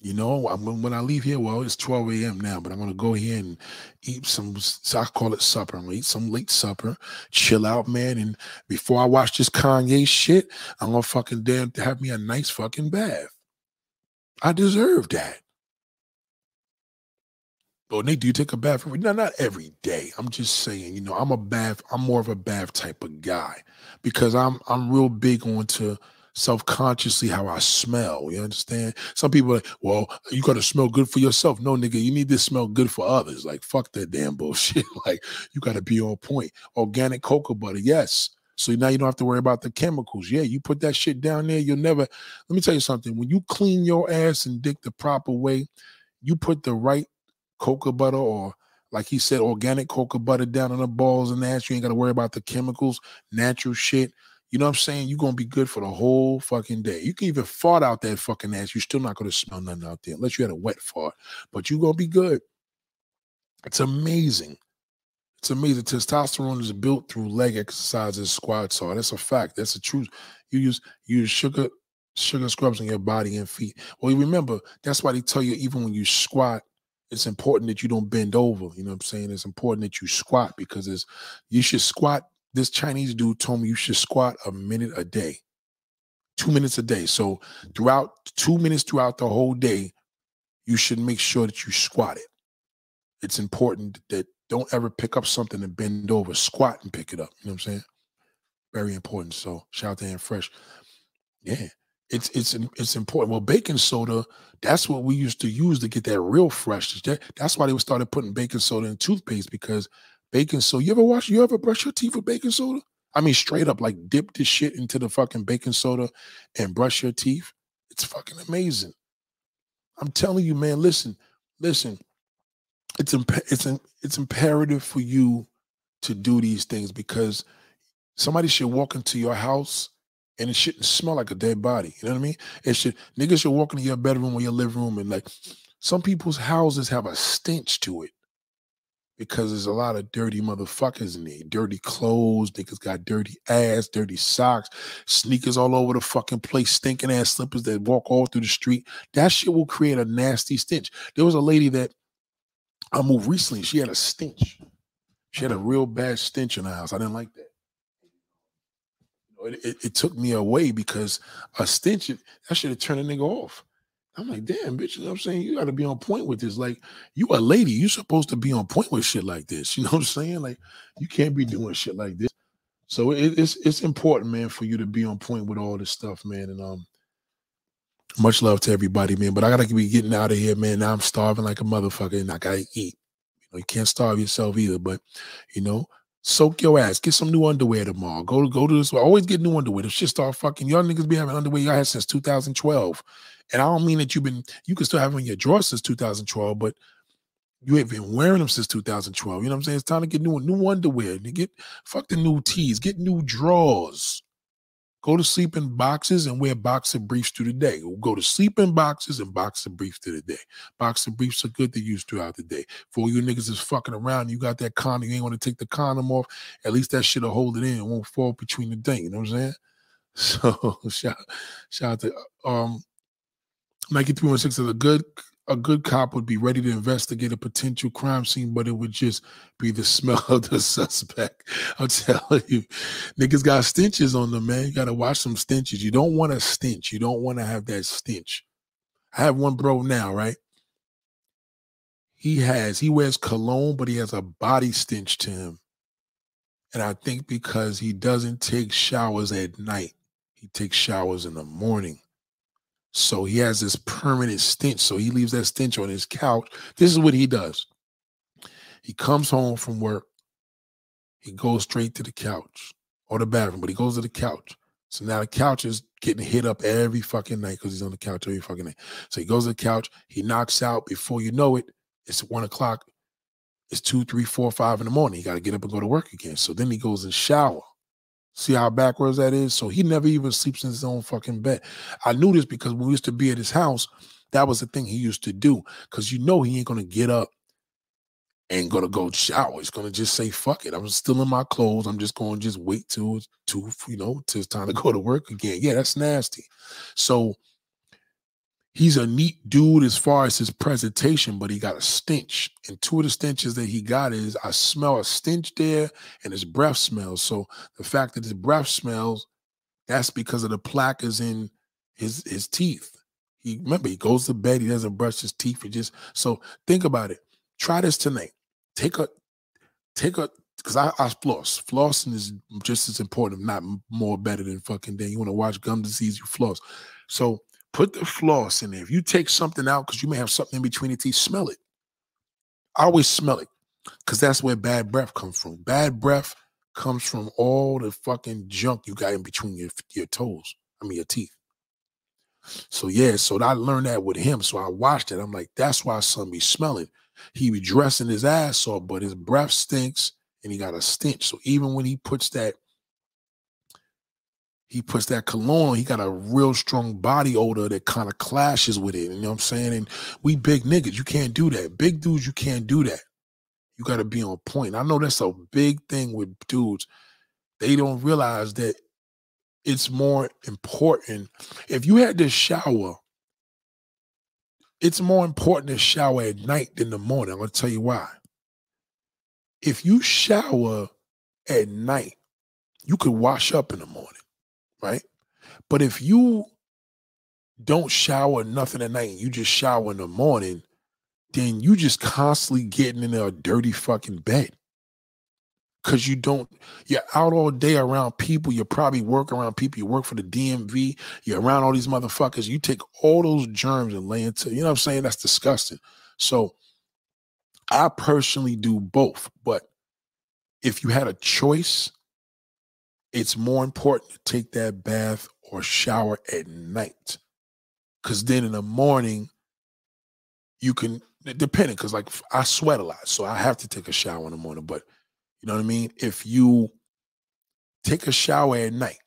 You know, I'm, when I leave here, well, it's twelve a m now, but I'm going to go here and eat some, I call it supper. I'm going to eat some late supper, chill out, man. And before I watch this Kanye shit, I'm going to fucking damn have me a nice fucking bath. I deserve that. But Nate, do you take a bath every day? No, not every day. I'm just saying, you know, I'm a bath. I'm more of a bath type of guy because I'm I'm real big on to self-consciously how I smell. You understand? Some people are like, well, you got to smell good for yourself. No, nigga, you need to smell good for others. Like, fuck that damn bullshit. Like, you got to be on point. Organic cocoa butter, yes. So now you don't have to worry about the chemicals. Yeah, you put that shit down there, you'll never... Let me tell you something. When you clean your ass and dick the proper way, you put the right cocoa butter or, like he said, organic cocoa butter down on the balls and ass. You ain't got to worry about the chemicals, natural shit. You know what I'm saying? You're going to be good for the whole fucking day. You can even fart out that fucking ass. You're still not going to smell nothing out there unless you had a wet fart. But you're going to be good. It's amazing. It's amazing. Testosterone is built through leg exercises, squats are. That's a fact. That's the truth. You use, you use sugar, sugar scrubs on your body and feet. Well, you remember, that's why they tell you even when you squat, it's important that you don't bend over. You know what I'm saying? It's important that you squat because it's, you should squat. This Chinese dude told me you should squat a minute a day, two minutes a day. So throughout two minutes throughout the whole day, you should make sure that you squat it. It's important that don't ever pick up something and bend over, squat and pick it up. You know what I'm saying? Very important. So shout out to Ann Fresh. Yeah, it's it's it's important. Well, baking soda, that's what we used to use to get that real fresh. That, that's why they started putting baking soda in toothpaste because baking soda. You ever wash? You ever brush your teeth with baking soda? I mean, straight up, like dip this shit into the fucking baking soda and brush your teeth. It's fucking amazing. I'm telling you, man. Listen, listen. It's imp- it's in, it's imperative for you to do these things because somebody should walk into your house and it shouldn't smell like a dead body. You know what I mean? It should. Niggas should walk into your bedroom or your living room and like some people's houses have a stench to it. Because there's a lot of dirty motherfuckers in there. Dirty clothes, niggas got dirty ass, dirty socks, sneakers all over the fucking place, stinking ass slippers that walk all through the street. That shit will create a nasty stench. There was a lady that I moved recently. She had a stench. She had a real bad stench in her house. I didn't like that. It, it, it took me away because a stench, that should have turned a nigga off. I'm like, damn, bitch, you know what I'm saying? You got to be on point with this. Like, you a lady. You're supposed to be on point with shit like this. You know what I'm saying? Like, you can't be doing shit like this. So it, it's it's important, man, for you to be on point with all this stuff, man. And um, much love to everybody, man. But I got to be getting out of here, man. Now I'm starving like a motherfucker, and I got to eat. You know, you can't starve yourself either. But, you know, soak your ass. Get some new underwear tomorrow. Go to, go to this. Always get new underwear. This shit start fucking. Y'all niggas be having underwear y'all had since two thousand twelve. And I don't mean that you've been, you can still have them in your drawer since two thousand twelve, but you ain't been wearing them since two thousand twelve. You know what I'm saying? It's time to get new new underwear. Get, fuck the new tees. Get new drawers. Go to sleep in boxes and wear boxer briefs through the day. Go to sleep in boxes and boxer briefs through the day. Boxer briefs are good to use throughout the day. For all you niggas is fucking around, you got that condom, you ain't want to take the condom off. At least that shit will hold it in. It won't fall between the thing. You know what I'm saying? So shout, shout out to... um. Nike three one six says a good a good cop would be ready to investigate a potential crime scene, but it would just be the smell of the suspect. I'm telling you, niggas got stenches on them, man. You got to watch some stenches. You don't want a stench. You don't want to have that stench. I have one bro now, right? He has, he wears cologne, but he has a body stench to him. And I think because he doesn't take showers at night, he takes showers in the morning. So he has this permanent stench. So he leaves that stench on his couch. This is what he does. He comes home from work. He goes straight to the couch or the bathroom, but he goes to the couch. So now the couch is getting hit up every fucking night because he's on the couch every fucking night. So he goes to the couch, he knocks out. Before you know it, it's one o'clock. It's two, three, four, five in the morning. He got to get up and go to work again. So then he goes and shower. See how backwards that is? So he never even sleeps in his own fucking bed. I knew this because when we used to be at his house, that was the thing he used to do. Because you know he ain't going to get up and going to go shower. He's going to just say, fuck it. I'm still in my clothes. I'm just going to just wait till, till, you know, till it's time to go to work again. Yeah, that's nasty. So he's a neat dude as far as his presentation, but he got a stench. And two of the stenches that he got is I smell a stench there and his breath smells. So the fact that his breath smells, that's because of the plaque is in his, his teeth. He, remember, he goes to bed. He doesn't brush his teeth. He just, so think about it. Try this tonight. Take a, take a, because I, I floss. Flossing is just as important, if not more better than fucking day. You want to watch gum disease, you floss. So put the floss in there. If you take something out, because you may have something in between your teeth, smell it. I always smell it, because that's where bad breath comes from. Bad breath comes from all the fucking junk you got in between your, your toes, I mean your teeth. So yeah, so I learned that with him. So I watched it. I'm like, that's why son be smelling. He be dressing his ass off, but his breath stinks and he got a stench. So even when he puts that, he puts that cologne on, he got a real strong body odor that kind of clashes with it. You know what I'm saying? And we big niggas, you can't do that. Big dudes, you can't do that. You got to be on point. I know that's a big thing with dudes. They don't realize that it's more important. If you had to shower, it's more important to shower at night than the morning. I'm going to tell you why. If you shower at night, you could wash up in the morning, right? But if you don't shower nothing at night and you just shower in the morning, then you just constantly getting in a dirty fucking bed. Because you don't, you're out all day around people. You probably work around people. You work for the D M V. You're around all these motherfuckers. You take all those germs and lay into, you know what I'm saying? That's disgusting. So I personally do both. But if you had a choice, it's more important to take that bath or shower at night. Because then in the morning, you can, depending, because like I sweat a lot. So I have to take a shower in the morning. But you know what I mean? If you take a shower at night,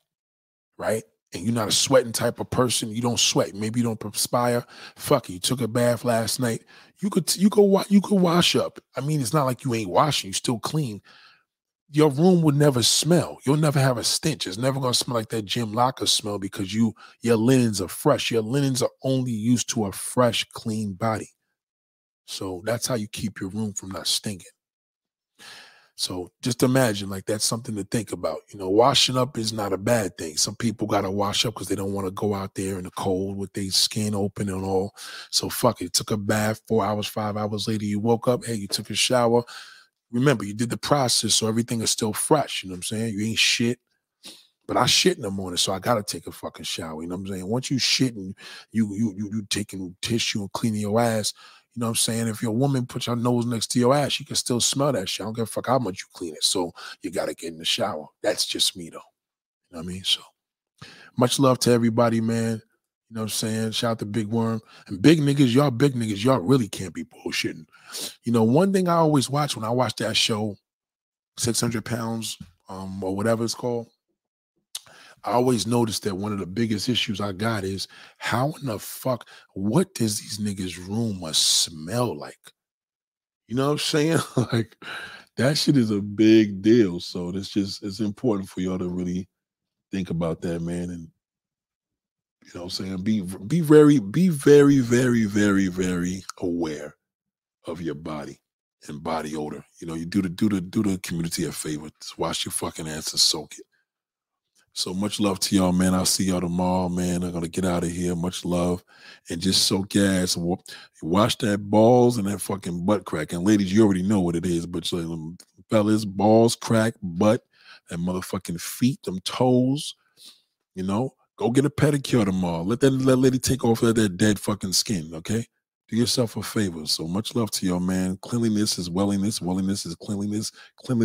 right, and you're not a sweating type of person, you don't sweat, maybe you don't perspire, fuck it, you took a bath last night, you could you could, you could wash up. I mean, it's not like you ain't washing, you still clean. Your room would never smell. You'll never have a stench. It's never going to smell like that gym locker smell because you your linens are fresh. Your linens are only used to a fresh, clean body. So that's how you keep your room from not stinking. So just imagine, like, that's something to think about. You know, washing up is not a bad thing. Some people got to wash up because they don't want to go out there in the cold with their skin open and all. So fuck it. Took a bath four hours, five hours later, you woke up. Hey, you took a shower. Remember, you did the process, so everything is still fresh. You know what I'm saying? You ain't shit. But I shit in the morning, so I got to take a fucking shower. You know what I'm saying? Once you shit and you, you, you, you taking tissue and cleaning your ass, you know what I'm saying? If your woman puts her nose next to your ass, you can still smell that shit. I don't give a fuck how much you clean it. So you got to get in the shower. That's just me, though. You know what I mean? So much love to everybody, man. You know what I'm saying? Shout out to Big Worm. And big niggas, y'all big niggas, y'all really can't be bullshitting. You know, one thing I always watch when I watch that show, six hundred pounds um, or whatever it's called, I always notice that one of the biggest issues I got is how in the fuck, what does these niggas' room must smell like? You know what I'm saying? Like, that shit is a big deal. So it's just, it's important for y'all to really think about that, man. And you know what I'm saying? Be, be very, be very, very, very, very aware of your body and body odor. You know, you do the, do the, do the community a favor. Just wash your fucking ass and soak it. So much love to y'all, man. I'll see y'all tomorrow, man. I'm going to get out of here. Much love. And just soak your ass. Wash that balls and that fucking butt crack. And ladies, you already know what it is. But fellas, balls, crack, butt, and motherfucking feet, them toes, you know. Go get a pedicure tomorrow. Let that, let that lady take off of that dead fucking skin, okay? Do yourself a favor. So much love to y'all, man. Cleanliness is welliness. Welliness is cleanliness. Cleanliness.